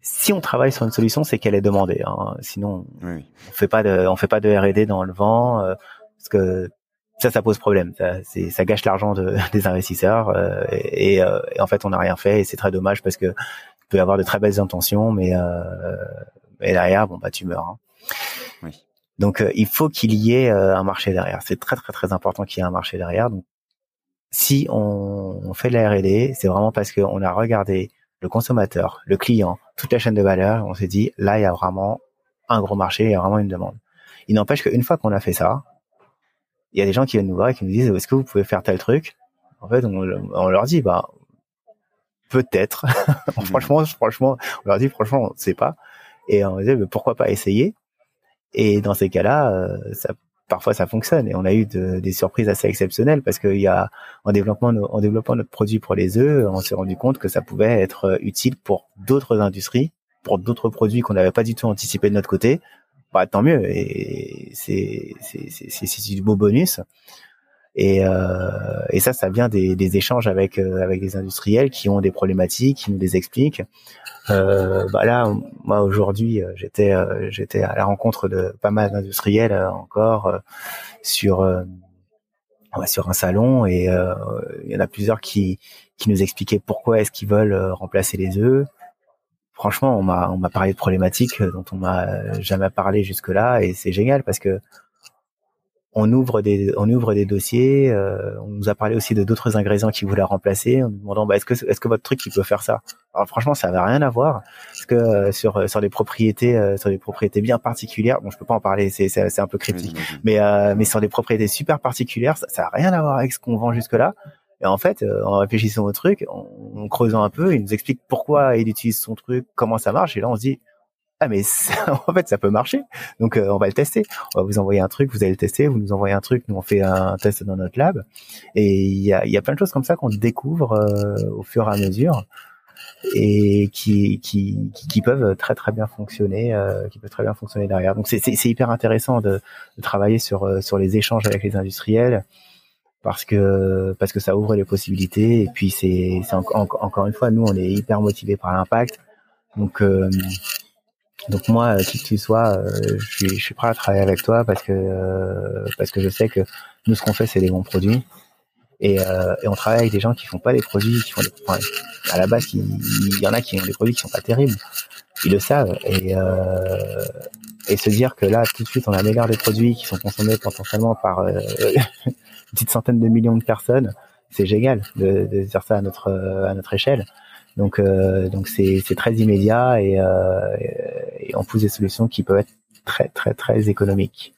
Si on travaille sur une solution, c'est qu'elle est demandée, hein. Sinon, oui. on fait pas de, on fait pas de R et D dans le vent, euh, parce que ça, ça pose problème. Ça, c'est, ça gâche l'argent de, des investisseurs euh, et, euh, et en fait, on n'a rien fait et c'est très dommage parce que tu peux avoir de très belles intentions, mais euh, et derrière, bon bah tu meurs. Hein. Oui. Donc, euh, il faut qu'il y ait euh, un marché derrière. C'est très très très important qu'il y ait un marché derrière. Donc, si on, on fait de la R et D, c'est vraiment parce qu'on a regardé le consommateur, le client, toute la chaîne de valeur. On s'est dit là, il y a vraiment un gros marché, il y a vraiment une demande. Il n'empêche qu'une fois qu'on a fait ça, il y a des gens qui viennent nous voir et qui nous disent est-ce que vous pouvez faire tel truc? En fait, on, on leur dit bah peut-être. franchement, franchement, on leur dit franchement, on ne sait pas. Et on disait pourquoi pas essayer? Et dans ces cas-là, ça, parfois ça fonctionne. Et on a eu de, des surprises assez exceptionnelles parce qu'il y a en développant en développant notre produit pour les œufs, on s'est rendu compte que ça pouvait être utile pour d'autres industries, pour d'autres produits qu'on n'avait pas du tout anticipé de notre côté. Bah, tant mieux, et c'est, c'est, c'est, c'est, c'est du beau bonus. Et, euh, et ça, ça vient des, des échanges avec, euh, avec des industriels qui ont des problématiques, qui nous les expliquent. Euh, bah là, moi, aujourd'hui, j'étais, euh, j'étais à la rencontre de pas mal d'industriels euh, encore euh, sur, euh, sur un salon, et euh, il y en a plusieurs qui, qui nous expliquaient pourquoi est-ce qu'ils veulent euh, remplacer les œufs. Franchement, on m'a on m'a parlé de problématiques dont on m'a jamais parlé jusque-là, et c'est génial parce que on ouvre des on ouvre des dossiers. Euh, on nous a parlé aussi de d'autres ingrédients qui voulaient remplacer, en nous demandant bah est-ce que est-ce que votre truc il peut faire ça? Alors franchement, ça n'avait rien à voir parce que euh, sur sur des propriétés euh, sur des propriétés bien particulières. Bon, je peux pas en parler, c'est c'est, c'est un peu cryptique, mais euh, mais sur des propriétés super particulières, ça n'a rien à voir avec ce qu'on vend jusque-là. Et en fait, en réfléchissant au truc, en creusant un peu, il nous explique pourquoi il utilise son truc, comment ça marche. Et là, on se dit, ah mais ça, en fait, ça peut marcher. Donc, euh, on va le tester. On va vous envoyer un truc, vous allez le tester. Vous nous envoyez un truc, nous on fait un test dans notre lab. Et il y a, il y a plein de choses comme ça qu'on découvre euh, au fur et à mesure et qui, qui, qui, qui peuvent très très bien fonctionner, euh, qui peuvent très bien fonctionner derrière. Donc, c'est, c'est, c'est hyper intéressant de, de travailler sur sur les échanges avec les industriels. Parce que parce que ça ouvre les possibilités, et puis c'est c'est en, en, encore une fois, nous on est hyper motivés par l'impact, donc euh, Donc moi, qui que tu sois, euh, je suis, je suis prêt à travailler avec toi parce que euh, parce que je sais que nous, ce qu'on fait, c'est des bons produits. Et, euh, et on travaille avec des gens qui font pas des produits, qui font des, enfin, à la base, il y en a qui ont des produits qui sont pas terribles. Ils le savent. Et euh, et se dire que là, tout de suite, on améliore des produits qui sont consommés potentiellement par euh, une petite centaine de millions de personnes, c'est génial de, de faire ça à notre à notre échelle. Donc euh, donc c'est c'est très immédiat et, euh, et on pousse des solutions qui peuvent être très très très économiques.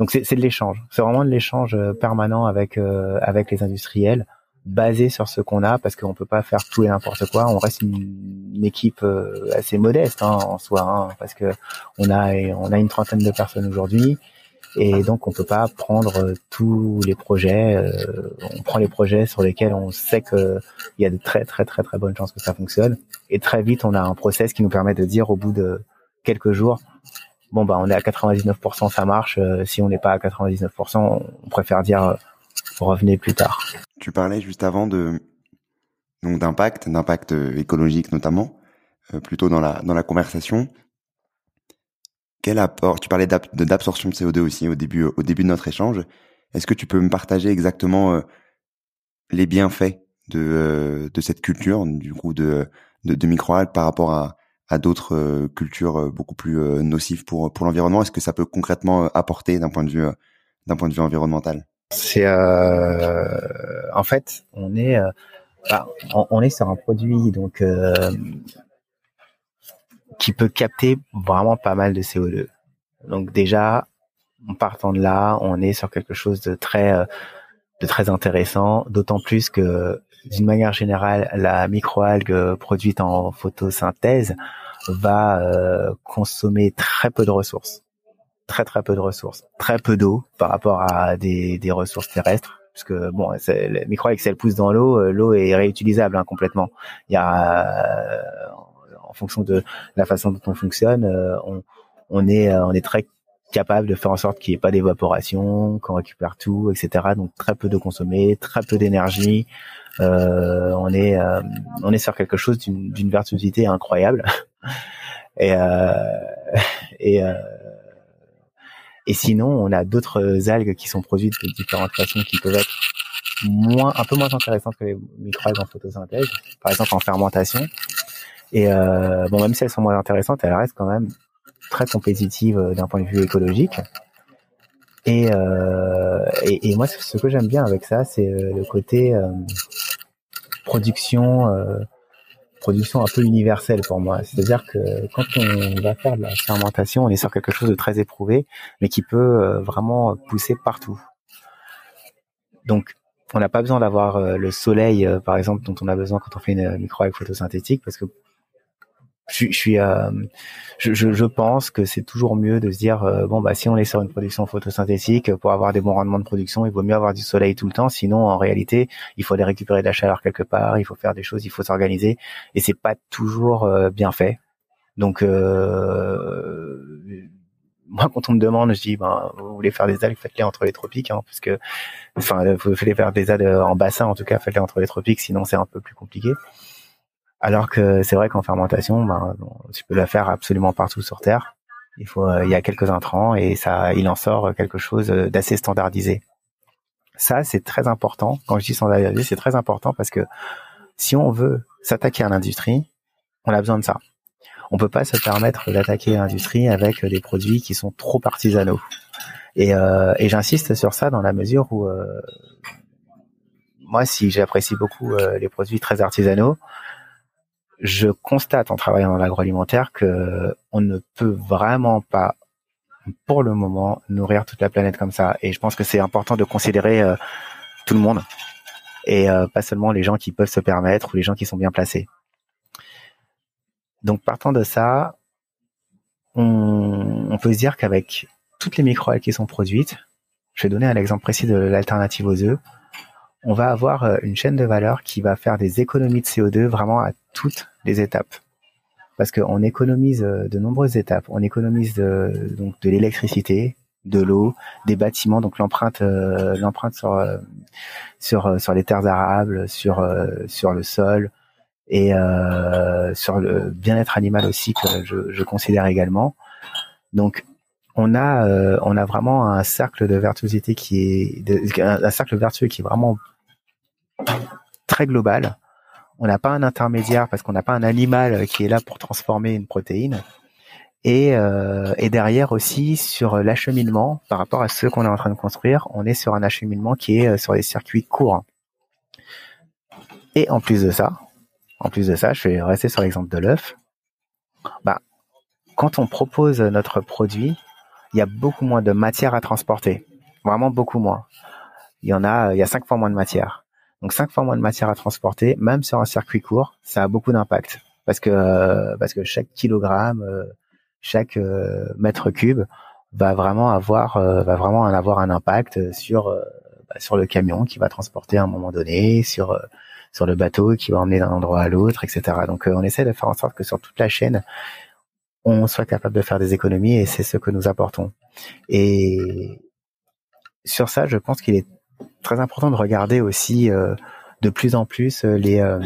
Donc c'est c'est de l'échange, c'est vraiment de l'échange permanent avec euh, avec les industriels, basé sur ce qu'on a parce qu'on peut pas faire tout et n'importe quoi. On reste une, une équipe assez modeste hein, en soi hein, parce que on a on a une trentaine de personnes aujourd'hui. Et donc, on peut pas prendre tous les projets. Euh, on prend les projets sur lesquels on sait qu'il y a de très, très, très, très bonnes chances que ça fonctionne. Et très vite, on a un process qui nous permet de dire au bout de quelques jours, bon, bah, on est à quatre-vingt-dix-neuf pour cent, ça marche. Euh, si on n'est pas à quatre-vingt-dix-neuf pour cent, on préfère dire euh, revenez plus tard. Tu parlais juste avant de donc d'impact, d'impact écologique notamment, euh, plutôt dans la dans la conversation. Quel apport, tu parlais d'absorption de C O deux aussi au début, au début de notre échange. Est-ce que tu peux me partager exactement euh, les bienfaits de, euh, de cette culture, du coup, de, de, de microalgues par rapport à, à d'autres euh, cultures beaucoup plus euh, nocives pour, pour l'environnement? Est-ce que ça peut concrètement apporter d'un point de vue, euh, d'un point de vue environnemental? C'est, euh, en fait, on est, euh, bah, on, on est sur un produit, donc, euh, qui peut capter vraiment pas mal de C O deux. Donc déjà, en partant de là, on est sur quelque chose de très, de très intéressant, d'autant plus que, d'une manière générale, la microalgue produite en photosynthèse va euh, consommer très peu de ressources, très très peu de ressources, très peu d'eau par rapport à des, des ressources terrestres. Parce que bon, c'est, la microalgue, si elle pousse dans l'eau, l'eau est réutilisable hein, complètement. Il y a euh, en fonction de la façon dont on fonctionne, euh, on, on est euh, on est très capable de faire en sorte qu'il n'y ait pas d'évaporation, qu'on récupère tout, et cetera. Donc très peu de consommer, très peu d'énergie. Euh, on est euh, on est sur quelque chose d'une, d'une virtuosité incroyable. et euh, et euh, et sinon, on a d'autres algues qui sont produites de différentes façons qui peuvent être moins un peu moins intéressantes que les microalgues en photosynthèse, par exemple en fermentation. Et euh, bon, même si elles sont moins intéressantes, elles restent quand même très compétitives d'un point de vue écologique. Et, euh, et, et moi, ce que j'aime bien avec ça, c'est le côté euh, production, euh, production un peu universelle pour moi. C'est-à-dire que quand on va faire de la fermentation, on est sur quelque chose de très éprouvé, mais qui peut vraiment pousser partout. Donc, on n'a pas besoin d'avoir le soleil, par exemple, dont on a besoin quand on fait une microalgue photosynthétique, parce que Je, je suis, euh, je, je, je pense que c'est toujours mieux de se dire euh, bon bah si on est sur une production photosynthétique pour avoir des bons rendements de production, il vaut mieux avoir du soleil tout le temps. Sinon, en réalité, il faut aller récupérer de la chaleur quelque part, il faut faire des choses, il faut s'organiser, et c'est pas toujours euh, bien fait. Donc euh, moi, quand on me demande, je dis ben vous voulez faire des algues, faites-les entre les tropiques, hein, parce que enfin vous faites faire des algues en bassin, en tout cas, faites-les entre les tropiques, sinon c'est un peu plus compliqué. Alors que c'est vrai qu'en fermentation, ben, tu peux la faire absolument partout sur Terre. Il faut, il y a quelques intrants et ça, il en sort quelque chose d'assez standardisé. Ça, c'est très important. Quand je dis standardisé, c'est très important parce que si on veut s'attaquer à l'industrie, on a besoin de ça. On peut pas se permettre d'attaquer l'industrie avec des produits qui sont trop artisanaux. Et, euh, et j'insiste sur ça dans la mesure où, euh, moi, si j'apprécie beaucoup euh, les produits très artisanaux, je constate en travaillant dans l'agroalimentaire que on ne peut vraiment pas, pour le moment, nourrir toute la planète comme ça. Et je pense que c'est important de considérer euh, tout le monde et euh, pas seulement les gens qui peuvent se permettre ou les gens qui sont bien placés. Donc, partant de ça, on, on peut se dire qu'avec toutes les microalgues qui sont produites, je vais donner un exemple précis de l'alternative aux œufs, on va avoir une chaîne de valeur qui va faire des économies de C O deux vraiment à toutes les étapes. Parce qu'on économise de nombreuses étapes. On économise de, donc de l'électricité, de l'eau, des bâtiments, donc l'empreinte, euh, l'empreinte sur, euh, sur, euh, sur les terres arables, sur, euh, sur le sol, et euh, sur le bien-être animal aussi que je, je considère également. Donc on a euh, on a vraiment un cercle de vertuosité qui est de, un, un cercle vertueux qui est vraiment très global. On n'a pas un intermédiaire parce qu'on n'a pas un animal qui est là pour transformer une protéine. Et, euh, et derrière aussi, sur l'acheminement, par rapport à ce qu'on est en train de construire, on est sur un acheminement qui est sur des circuits courts. Et en plus de ça, en plus de ça, je vais rester sur l'exemple de l'œuf. Bah, quand on propose notre produit, il y a beaucoup moins de matière à transporter. Vraiment beaucoup moins. Il y en a, il y a cinq fois moins de matière. Donc cinq fois moins de matière à transporter, même sur un circuit court, ça a beaucoup d'impact parce que euh, parce que chaque kilogramme, euh, chaque euh, mètre cube va vraiment avoir euh, va vraiment avoir un impact sur euh, bah, sur le camion qui va transporter à un moment donné, sur euh, sur le bateau qui va emmener d'un endroit à l'autre, et cetera. Donc euh, on essaie de faire en sorte que sur toute la chaîne, on soit capable de faire des économies et c'est ce que nous apportons. Et sur ça, je pense qu'il est très important de regarder aussi euh, de plus en plus les euh,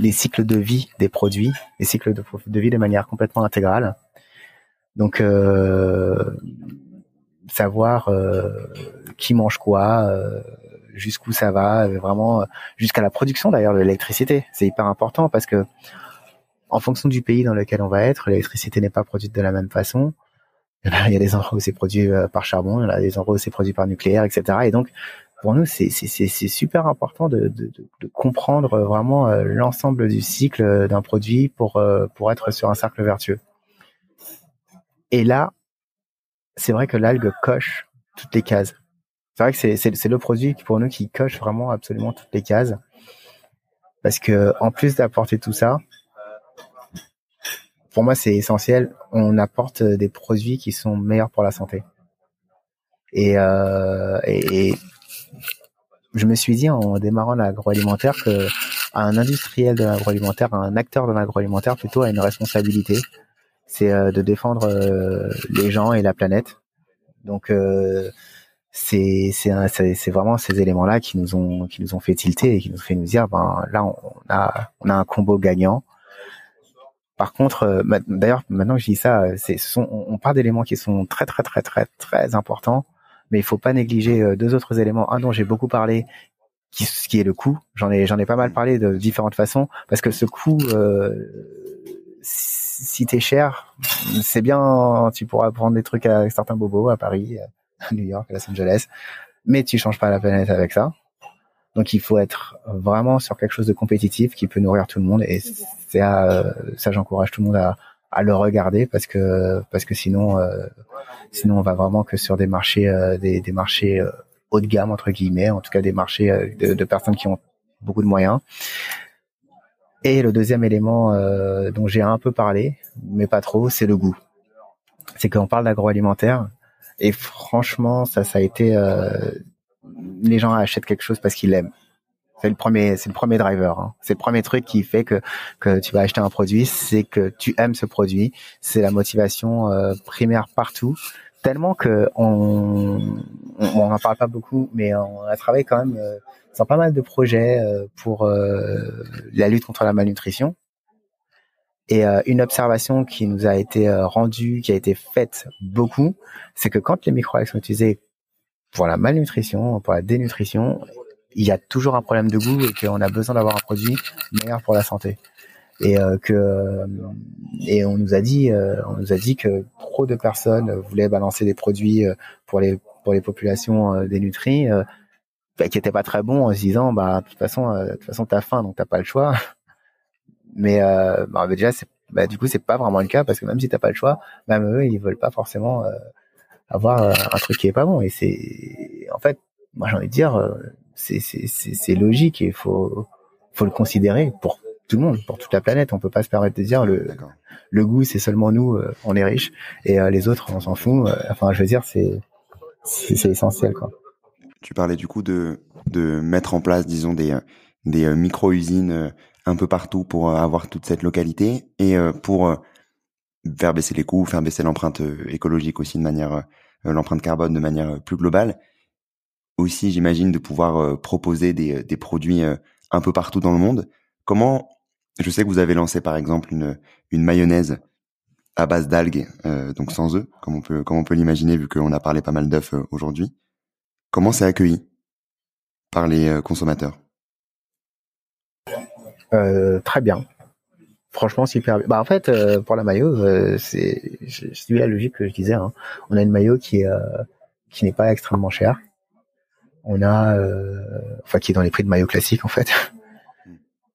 les cycles de vie des produits, les cycles de, de vie de manière complètement intégrale. Donc euh, savoir euh, qui mange quoi, euh, jusqu'où ça va, vraiment jusqu'à la production d'ailleurs de l'électricité, c'est hyper important parce que en fonction du pays dans lequel on va être, l'électricité n'est pas produite de la même façon. Il y a des endroits où c'est produit par charbon, il y a des endroits où c'est produit par nucléaire, et cetera. Et donc, pour nous, c'est, c'est, c'est super important de, de, de comprendre vraiment l'ensemble du cycle d'un produit pour, pour être sur un cercle vertueux. Et là, c'est vrai que l'algue coche toutes les cases. C'est vrai que c'est, c'est, c'est le produit pour nous qui coche vraiment absolument toutes les cases. Parce que, en plus d'apporter tout ça, pour moi, c'est essentiel. On apporte des produits qui sont meilleurs pour la santé. Et, euh, et, et je me suis dit en démarrant l'agroalimentaire que un industriel de l'agroalimentaire, un acteur de l'agroalimentaire plutôt a une responsabilité. C'est euh, de défendre euh, les gens et la planète. Donc euh, c'est, c'est, un, c'est, c'est vraiment ces éléments-là qui nous ont qui nous ont fait tilter et qui nous fait nous dire ben là on a on a un combo gagnant. Par contre, d'ailleurs, maintenant que je dis ça, c'est, ce sont, on parle d'éléments qui sont très, très, très, très, très importants, mais il faut pas négliger deux autres éléments. Un dont j'ai beaucoup parlé, qui, qui est le coût. J'en ai, j'en ai pas mal parlé de différentes façons, parce que ce coût, euh, si t'es cher, c'est bien, tu pourras prendre des trucs à certains bobos à Paris, à New York, à Los Angeles, mais tu changes pas la planète avec ça. Donc, il faut être vraiment sur quelque chose de compétitif qui peut nourrir tout le monde. Et c'est à, ça, j'encourage tout le monde à, à le regarder parce que, parce que sinon, euh, sinon, on va vraiment que sur des marchés, euh, des, des marchés euh, haut de gamme, entre guillemets, en tout cas des marchés euh, de, de personnes qui ont beaucoup de moyens. Et le deuxième élément euh, dont j'ai un peu parlé, mais pas trop, c'est le goût. C'est qu'on parle d'agroalimentaire et franchement, ça, ça a été... Euh, les gens achètent quelque chose parce qu'ils l'aiment. C'est le premier, c'est le premier driver. Hein. C'est le premier truc qui fait que que tu vas acheter un produit, c'est que tu aimes ce produit. C'est la motivation euh, primaire partout. Tellement que on on n'en parle pas beaucoup, mais on a travaillé quand même euh, sur pas mal de projets euh, pour euh, la lutte contre la malnutrition. Et euh, une observation qui nous a été euh, rendue, qui a été faite beaucoup, c'est que quand les micro-algues sont utilisées pour la malnutrition, pour la dénutrition, il y a toujours un problème de goût et qu'on a besoin d'avoir un produit meilleur pour la santé. Et euh, que et on nous a dit, euh, on nous a dit que trop de personnes voulaient balancer des produits pour les pour les populations euh, dénutries, euh, bah, qui étaient pas très bons en se disant bah de toute façon euh, de toute façon t'as faim donc t'as pas le choix. Mais euh, bah, déjà c'est bah du coup c'est pas vraiment le cas parce que même si t'as pas le choix, même eux ils veulent pas forcément euh, avoir un truc qui est pas bon. Et c'est en fait moi j'ai envie de dire c'est c'est c'est, c'est logique et faut faut le considérer pour tout le monde, pour toute la planète. On peut pas se permettre de dire le D'accord. le goût c'est seulement nous, on est riches et les autres on s'en fout. Enfin je veux dire c'est c'est, c'est essentiel quoi. Tu parlais du coup de de mettre en place disons des des micro-usines un peu partout pour avoir toute cette localité et pour faire baisser les coûts, faire baisser l'empreinte écologique aussi de manière, euh, l'empreinte carbone de manière plus globale. Aussi, j'imagine de pouvoir euh, proposer des, des produits euh, un peu partout dans le monde. Comment Je sais que vous avez lancé par exemple une, une mayonnaise à base d'algues, euh, donc sans œufs, comme on peut, comme on peut l'imaginer vu qu'on a parlé pas mal d'œufs euh, aujourd'hui. Comment c'est accueilli par les euh, consommateurs ? euh, Très bien. Franchement, super. Bah en fait, euh, pour la mayo, euh, c'est, c'est la logique que je disais. Hein. On a une mayo qui est, euh, qui n'est pas extrêmement chère. On a, euh, enfin, qui est dans les prix de mayo classique en fait,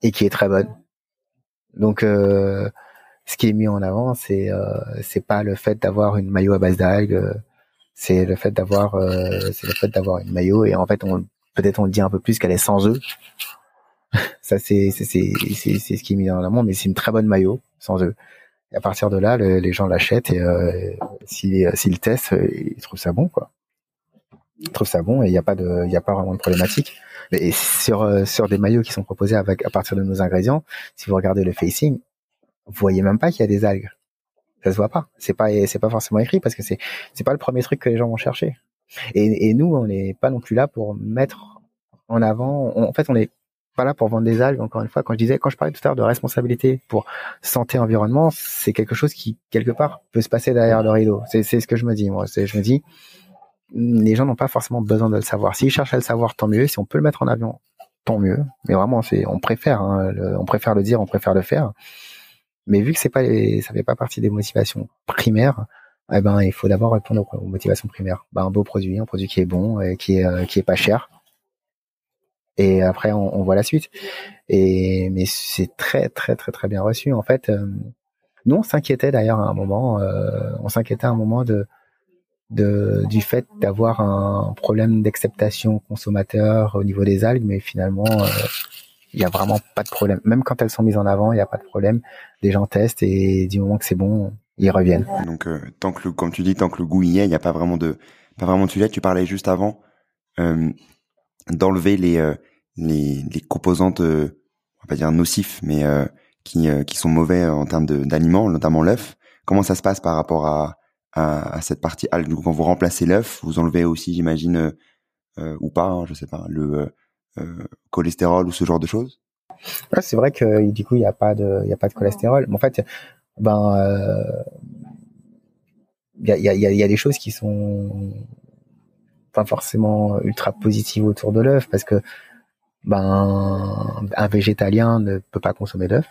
et qui est très bonne. Donc, euh, ce qui est mis en avant, c'est, euh, c'est pas le fait d'avoir une mayo à base d'algues, c'est le fait d'avoir, euh, c'est le fait d'avoir une mayo. Et en fait, on, peut-être on le dit un peu plus qu'elle est sans œufs. Ça c'est c'est c'est c'est c'est ce qui est mis dans l'amont, mais c'est une très bonne mayo sans œufs. Et à partir de là, le, les gens l'achètent et euh, s'ils s'ils testent, ils trouvent ça bon quoi. Ils trouvent ça bon et il y a pas de il y a pas vraiment de problématique. Et sur sur des mayos qui sont proposés avec à partir de nos ingrédients, si vous regardez le facing, vous voyez même pas qu'il y a des algues. Ça se voit pas. C'est pas c'est pas forcément écrit parce que c'est c'est pas le premier truc que les gens vont chercher. Et et nous, on n'est pas non plus là pour mettre en avant. On, en fait, on est pas là pour vendre des algues, encore une fois. Quand je disais, quand je parlais tout à l'heure de responsabilité pour santé, environnement, c'est quelque chose qui, quelque part, peut se passer derrière le rideau. C'est, c'est ce que je me dis, moi. C'est, je me dis, les gens n'ont pas forcément besoin de le savoir. S'ils cherchent à le savoir, tant mieux. Si on peut le mettre en avion, tant mieux. Mais vraiment, c'est, on préfère, hein, le, on préfère le dire, on préfère le faire. Mais vu que c'est pas les, ça fait pas partie des motivations primaires, eh ben, il faut d'abord répondre aux, aux motivations primaires. Ben, un beau produit, un produit qui est bon, et qui est, euh, qui est pas cher. Et après, on, on voit la suite. Et mais c'est très, très, très, très bien reçu. En fait, euh, nous, on s'inquiétait d'ailleurs à un moment. Euh, on s'inquiétait à un moment de, de du fait d'avoir un problème d'acceptation consommateur au niveau des algues, mais finalement, il euh, y a vraiment pas de problème. Même quand elles sont mises en avant, il y a pas de problème. Les gens testent et du moment que c'est bon, ils reviennent. Donc, euh, tant que le, comme tu dis, tant que le goût y est, il y a pas vraiment de, pas vraiment de sujet. Tu parlais juste avant. Euh, d'enlever les, euh, les les composantes, euh, on va pas dire nocifs, mais euh, qui euh, qui sont mauvais en termes de, d'aliments, notamment l'œuf. Comment ça se passe par rapport à à, à cette partie algue? Quand vous remplacez l'œuf, vous enlevez aussi, j'imagine, euh, euh, ou pas, hein, je sais pas, le euh, cholestérol ou ce genre de choses. Ouais, c'est vrai que du coup il y a pas de il y a pas de cholestérol. Mais en fait, ben il euh, y a il y a il y a des choses qui sont pas forcément ultra positive autour de l'œuf parce que ben un végétalien ne peut pas consommer d'œuf.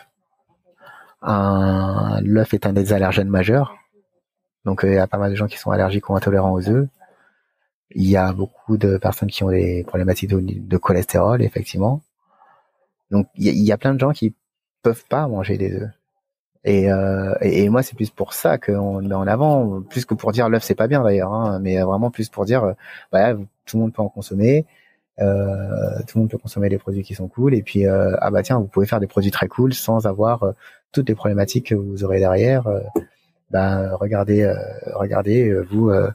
Un, l'œuf est un des allergènes majeurs, donc il y a pas mal de gens qui sont allergiques ou intolérants aux œufs. Il y a beaucoup de personnes qui ont des problématiques de, de cholestérol effectivement. Donc il y, y a plein de gens qui peuvent pas manger des œufs. Et, euh, et, et moi, c'est plus pour ça qu'on le met en avant, plus que pour dire l'œuf c'est pas bien d'ailleurs, hein, mais vraiment plus pour dire bah, tout le monde peut en consommer, euh, tout le monde peut consommer des produits qui sont cool, et puis euh, ah bah tiens, vous pouvez faire des produits très cool sans avoir euh, toutes les problématiques que vous aurez derrière. Euh, bah regardez, euh, regardez euh, vous, euh,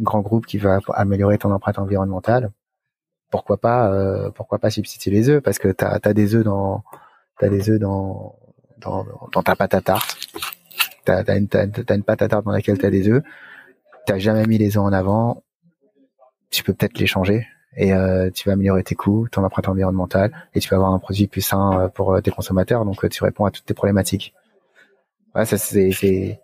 grand groupe qui va améliorer ton empreinte environnementale. Pourquoi pas, euh, pourquoi pas substituer les œufs parce que t'as t'as des œufs dans t'as des œufs dans Dans, dans ta pâte à tarte, t'as, t'as, une, t'as, t'as une pâte à tarte dans laquelle t'as des œufs, t'as jamais mis les œufs en avant, tu peux peut-être les changer et euh, tu vas améliorer tes coûts, ton empreinte environnementale et tu vas avoir un produit plus sain pour tes consommateurs, donc tu réponds à toutes tes problématiques. Ouais, ça c'est, c'est,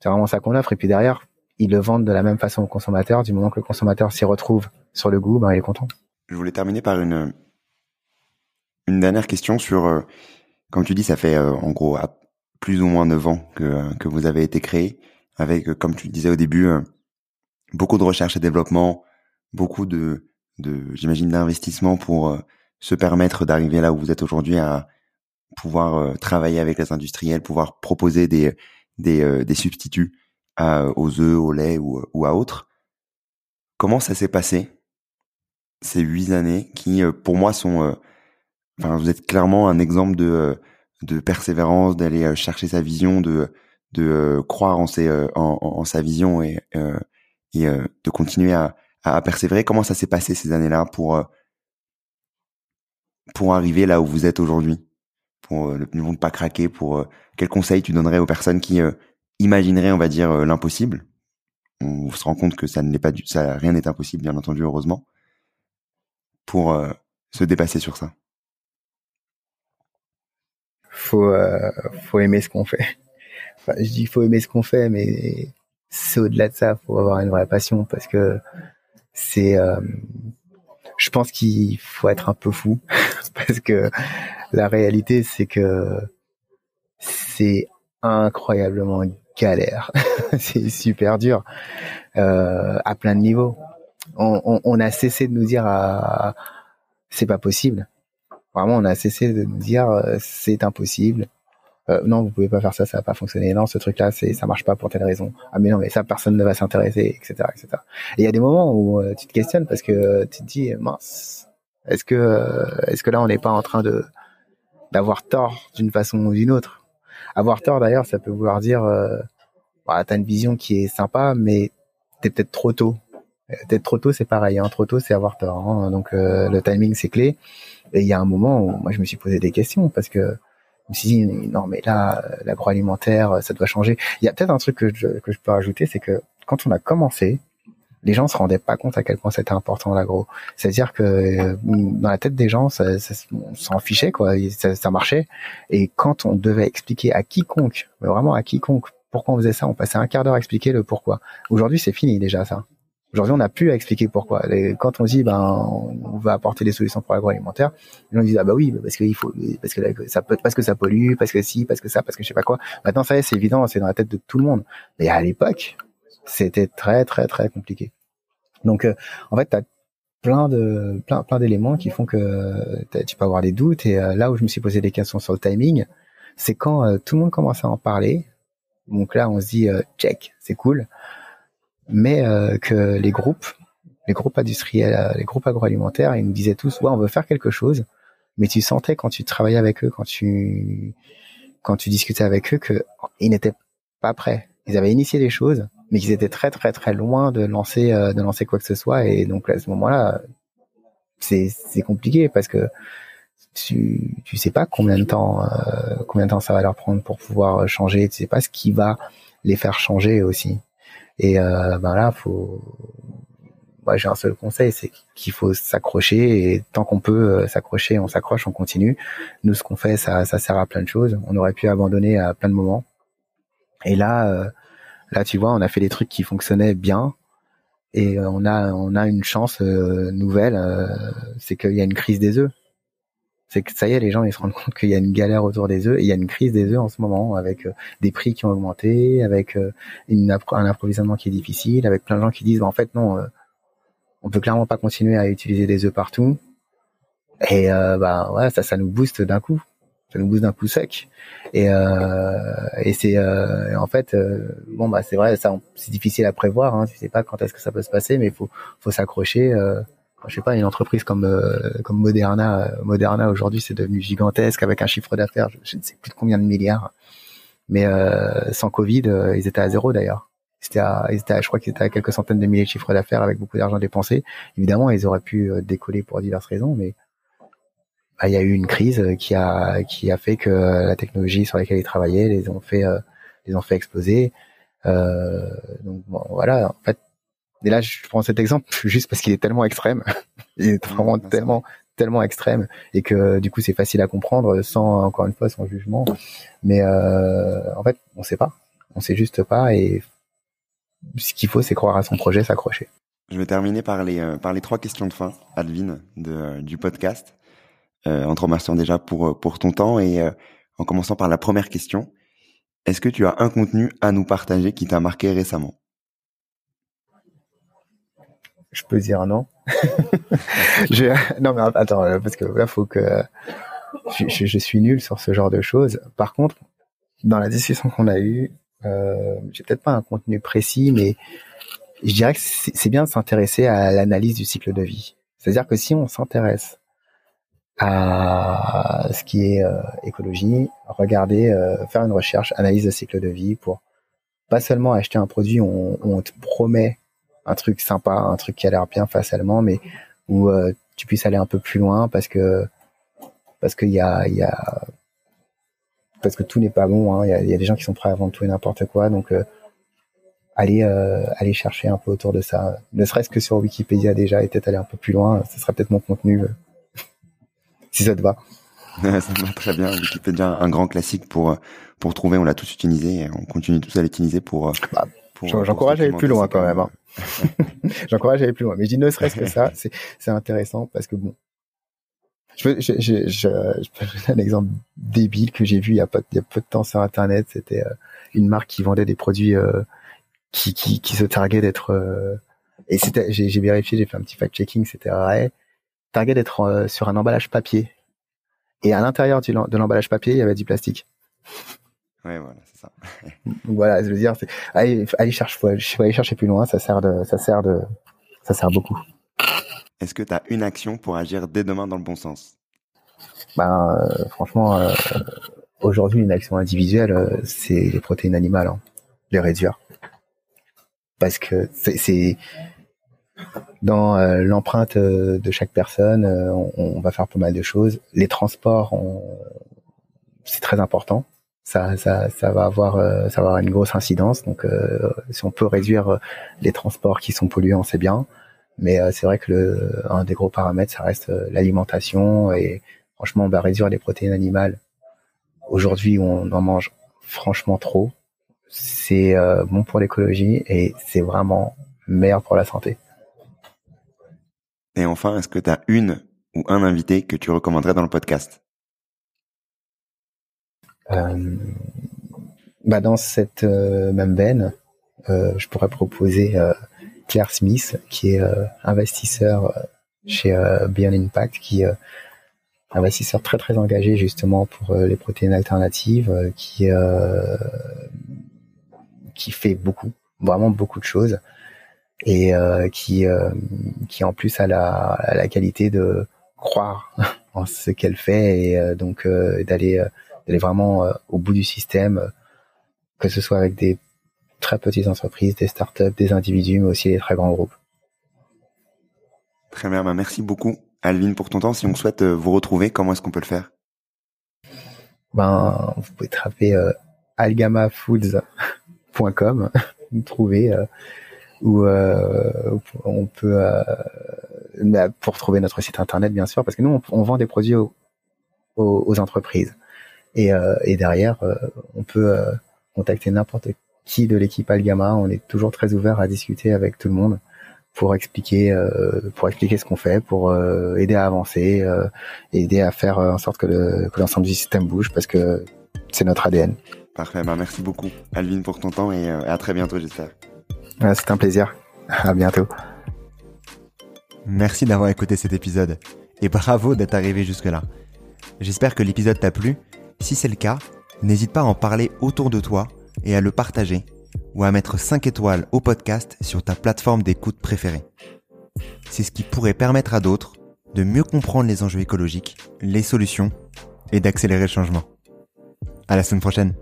c'est vraiment ça qu'on offre et puis derrière, ils le vendent de la même façon au consommateur, du moment que le consommateur s'y retrouve sur le goût, ben il est content. Je voulais terminer par une, une dernière question sur... Euh... Comme tu dis, ça fait euh, en gros à plus ou moins neuf ans que, que vous avez été créé, avec, comme tu disais au début, euh, beaucoup de recherche et développement, beaucoup de, de j'imagine, d'investissement pour euh, se permettre d'arriver là où vous êtes aujourd'hui, à pouvoir euh, travailler avec les industriels, pouvoir proposer des, des, euh, des substituts à, aux œufs, au lait ou, ou à autres. Comment ça s'est passé, ces huit années qui, pour moi, sont... Euh, Enfin, vous êtes clairement un exemple de de persévérance, d'aller chercher sa vision, de de croire en ses en, en sa vision et et de continuer à à persévérer. Comment ça s'est passé ces années-là pour pour arriver là où vous êtes aujourd'hui, pour le plus long de pas craquer, pour quel conseil tu donnerais aux personnes qui euh, imagineraient, on va dire, l'impossible? On se rend compte que ça ne l'est pas du, ça rien n'est impossible, bien entendu, heureusement, pour euh, se dépasser sur ça. faut euh, faut aimer ce qu'on fait. Enfin, je dis faut aimer ce qu'on fait, mais c'est au-delà de ça, faut avoir une vraie passion, parce que c'est euh, je pense qu'il faut être un peu fou parce que la réalité, c'est que c'est incroyablement galère. C'est super dur euh, à plein de niveaux. On, on, on a cessé de nous dire ah, c'est pas possible. Vraiment, on a cessé de nous dire euh, c'est impossible. Euh, non, vous pouvez pas faire ça, ça va pas fonctionner. Non, ce truc-là, c'est, ça marche pas pour telle raison. Ah mais non, mais ça, personne ne va s'intéresser, et cetera, et cetera. Et il y a des moments où euh, tu te questionnes parce que euh, tu te dis mince, est-ce que euh, est-ce que là, on n'est pas en train de d'avoir tort d'une façon ou d'une autre. Avoir tort, d'ailleurs, ça peut vouloir dire euh, bah, t'as une vision qui est sympa, mais t'es peut-être trop tôt. Peut-être trop tôt, c'est pareil. Hein. Trop tôt, c'est avoir tort. Hein. Donc, euh, le timing, c'est clé. Et il y a un moment où moi, je me suis posé des questions parce que je me suis dit, non, mais là, l'agroalimentaire, ça doit changer. Il y a peut-être un truc que je, que je peux rajouter, c'est que quand on a commencé, les gens se rendaient pas compte à quel point c'était important, l'agro. C'est-à-dire que euh, dans la tête des gens, ça, ça, on s'en fichait, quoi. Ça, ça marchait. Et quand on devait expliquer à quiconque, mais vraiment à quiconque, pourquoi on faisait ça, on passait un quart d'heure à expliquer le pourquoi. Aujourd'hui, c'est fini déjà, ça. Aujourd'hui, on n'a plus à expliquer pourquoi. Quand on dit, ben, on va apporter des solutions pour l'agroalimentaire, les gens disent, ah bah oui, parce que il faut, parce que ça peut, parce que ça pollue, parce que si, parce que ça, parce que je sais pas quoi. Maintenant, ça y est, c'est évident, c'est dans la tête de tout le monde. Mais à l'époque, c'était très, très, très compliqué. Donc, euh, en fait, t'as plein de, plein, plein d'éléments qui font que tu peux avoir des doutes. Et euh, là où je me suis posé des questions sur le timing, c'est quand euh, tout le monde commence à en parler. Donc là, on se dit, euh, check, c'est cool. Mais euh, que les groupes, les groupes industriels, les groupes agroalimentaires, ils nous disaient tous, ouais, on veut faire quelque chose, mais tu sentais quand tu travaillais avec eux, quand tu quand tu discutais avec eux, que ils n'étaient pas prêts. Ils avaient initié des choses, mais qu'ils étaient très très très loin de lancer euh, de lancer quoi que ce soit. Et donc à ce moment-là, c'est c'est compliqué parce que tu tu sais pas combien de temps euh, combien de temps ça va leur prendre pour pouvoir changer. Tu sais pas ce qui va les faire changer aussi. Et euh, ben là, faut. Moi, j'ai un seul conseil, c'est qu'il faut s'accrocher. Et tant qu'on peut s'accrocher, on s'accroche, on continue. Nous, ce qu'on fait, ça, ça sert à plein de choses. On aurait pu abandonner à plein de moments. Et là, euh, là, tu vois, on a fait des trucs qui fonctionnaient bien. Et on a, on a une chance euh, nouvelle. Euh, c'est qu'il y a une crise des œufs. C'est que ça y est, les gens ils se rendent compte qu'il y a une galère autour des œufs, et il y a une crise des œufs en ce moment, avec euh, des prix qui ont augmenté, avec euh, une appro- un approvisionnement qui est difficile, avec plein de gens qui disent bah, en fait non, euh, on peut clairement pas continuer à utiliser des œufs partout, et euh, bah ouais, ça ça nous booste d'un coup, ça nous booste d'un coup sec, et euh, et c'est euh, et en fait euh, bon bah c'est vrai, ça on, c'est difficile à prévoir, hein, tu sais pas quand est-ce que ça peut se passer, mais faut faut s'accrocher. Euh, Je sais pas, une entreprise comme euh, comme Moderna, euh, Moderna aujourd'hui c'est devenu gigantesque avec un chiffre d'affaires, je, je ne sais plus de combien de milliards. Mais euh, sans Covid, euh, ils étaient à zéro d'ailleurs. C'était à, ils étaient à, je crois qu'ils étaient à quelques centaines de milliers de chiffres d'affaires avec beaucoup d'argent dépensé. Évidemment, ils auraient pu euh, décoller pour diverses raisons, mais bah, il y a eu une crise qui a qui a fait que la technologie sur laquelle ils travaillaient les ont fait euh, les ont fait exploser. Euh, donc bon, voilà, en fait. Et là, je prends cet exemple juste parce qu'il est tellement extrême. Il est vraiment mmh, tellement, tellement extrême. Et que, du coup, c'est facile à comprendre sans, encore une fois, sans jugement. Mais, euh, en fait, on sait pas. On sait juste pas. Et ce qu'il faut, c'est croire à son projet, s'accrocher. Je vais terminer par les, euh, par les trois questions de fin, Alvin, de, euh, du podcast. Euh, en te remerciant déjà pour, pour ton temps et, euh, en commençant par la première question. Est-ce que tu as un contenu à nous partager qui t'a marqué récemment? Je peux dire non. je, non mais attends, parce que là faut que je, je, je suis nul sur ce genre de choses. Par contre, dans la discussion qu'on a eue, euh, j'ai peut-être pas un contenu précis, mais je dirais que c'est, c'est bien de s'intéresser à l'analyse du cycle de vie. C'est-à-dire que si on s'intéresse à ce qui est euh, écologie, regarder, euh, faire une recherche, analyse de cycle de vie pour pas seulement acheter un produit où on, où on te promet un truc sympa, un truc qui a l'air bien facialement, mais où euh, tu puisses aller un peu plus loin parce que parce qu'il y a il y a parce que tout n'est pas bon, hein. Il y a, il y a des gens qui sont prêts à vendre tout et n'importe quoi, donc euh, aller euh, aller chercher un peu autour de ça, ne serait-ce que sur Wikipédia déjà, et peut-être aller un peu plus loin, ce serait peut-être mon contenu euh, si ça te va. Ça va très bien. Wikipédia, un grand classique pour pour trouver. On l'a tous utilisé et on continue tous à l'utiliser pour. Bah, pour j'encourage à aller plus loin quand même. Hein. J'encourage à aller plus loin. Mais je dis ne serait-ce que ça, c'est c'est intéressant parce que bon. Je peux, je, je, je, je peux donner un exemple débile que j'ai vu il y a pas, il y a peu de temps sur Internet. C'était euh, une marque qui vendait des produits euh, qui, qui, qui se targuaient d'être. Euh, et c'était, j'ai, j'ai vérifié, j'ai fait un petit fact-checking. C'était vrai. Targuaient d'être euh, sur un emballage papier. Et à l'intérieur du, de l'emballage papier, il y avait du plastique. Ouais, voilà, c'est ça. Voilà, je veux dire, c'est, allez, allez chercher, faut, faut aller chercher plus loin. Ça sert de, ça sert de, ça sert beaucoup. Est-ce que tu as une action pour agir dès demain dans le bon sens ? Ben, euh, franchement, euh, aujourd'hui, une action individuelle, euh, c'est les protéines animales, hein, les réduire. Parce que c'est, c'est dans euh, l'empreinte euh, de chaque personne, euh, on, on va faire pas mal de choses. Les transports, on, c'est très important. Ça, ça, ça va avoir, euh, ça va avoir une grosse incidence. Donc, euh, si on peut réduire euh, les transports qui sont polluants, c'est bien. Mais euh, c'est vrai que le, un des gros paramètres, ça reste euh, l'alimentation. Et franchement, on va réduire les protéines animales. Aujourd'hui, on en mange franchement trop. C'est euh, bon pour l'écologie et c'est vraiment meilleur pour la santé. Et enfin, est-ce que tu as une ou un invité que tu recommanderais dans le podcast ? euh, bah Dans cette euh, même veine, euh, je pourrais proposer... Euh, Claire Smith, qui est euh, investisseur euh, chez euh, Beyond Impact, qui est euh, investisseur très très engagé justement pour euh, les protéines alternatives, euh, qui euh, qui fait beaucoup, vraiment beaucoup de choses, et euh, qui euh, qui en plus a la a la qualité de croire en ce qu'elle fait et euh, donc euh, d'aller euh, d'aller vraiment euh, au bout du système, euh, que ce soit avec des très petites entreprises, des startups, des individus, mais aussi des très grands groupes. Très bien, ben merci beaucoup Alvin pour ton temps. Si on souhaite vous retrouver, comment est-ce qu'on peut le faire ? Ben, vous pouvez taper euh, algama foods point com, vous trouvez, euh, ou euh, on peut euh, pour trouver notre site internet bien sûr, parce que nous on, on vend des produits aux, aux entreprises et, euh, et derrière euh, on peut euh, contacter n'importe qui. qui de l'équipe Algama, on est toujours très ouvert à discuter avec tout le monde pour expliquer euh, pour expliquer ce qu'on fait, pour euh, aider à avancer, euh, aider à faire en sorte que, le, que l'ensemble du système bouge, parce que c'est notre A D N. Parfait, ben merci beaucoup Alvin pour ton temps et à très bientôt j'espère. Ouais, c'est un plaisir, à bientôt. Merci d'avoir écouté cet épisode et bravo d'être arrivé jusque là. J'espère que l'épisode t'a plu. Si c'est le cas, n'hésite pas à en parler autour de toi et à le partager ou à mettre cinq étoiles au podcast sur ta plateforme d'écoute préférée. C'est ce qui pourrait permettre à d'autres de mieux comprendre les enjeux écologiques, les solutions et d'accélérer le changement. À la semaine prochaine.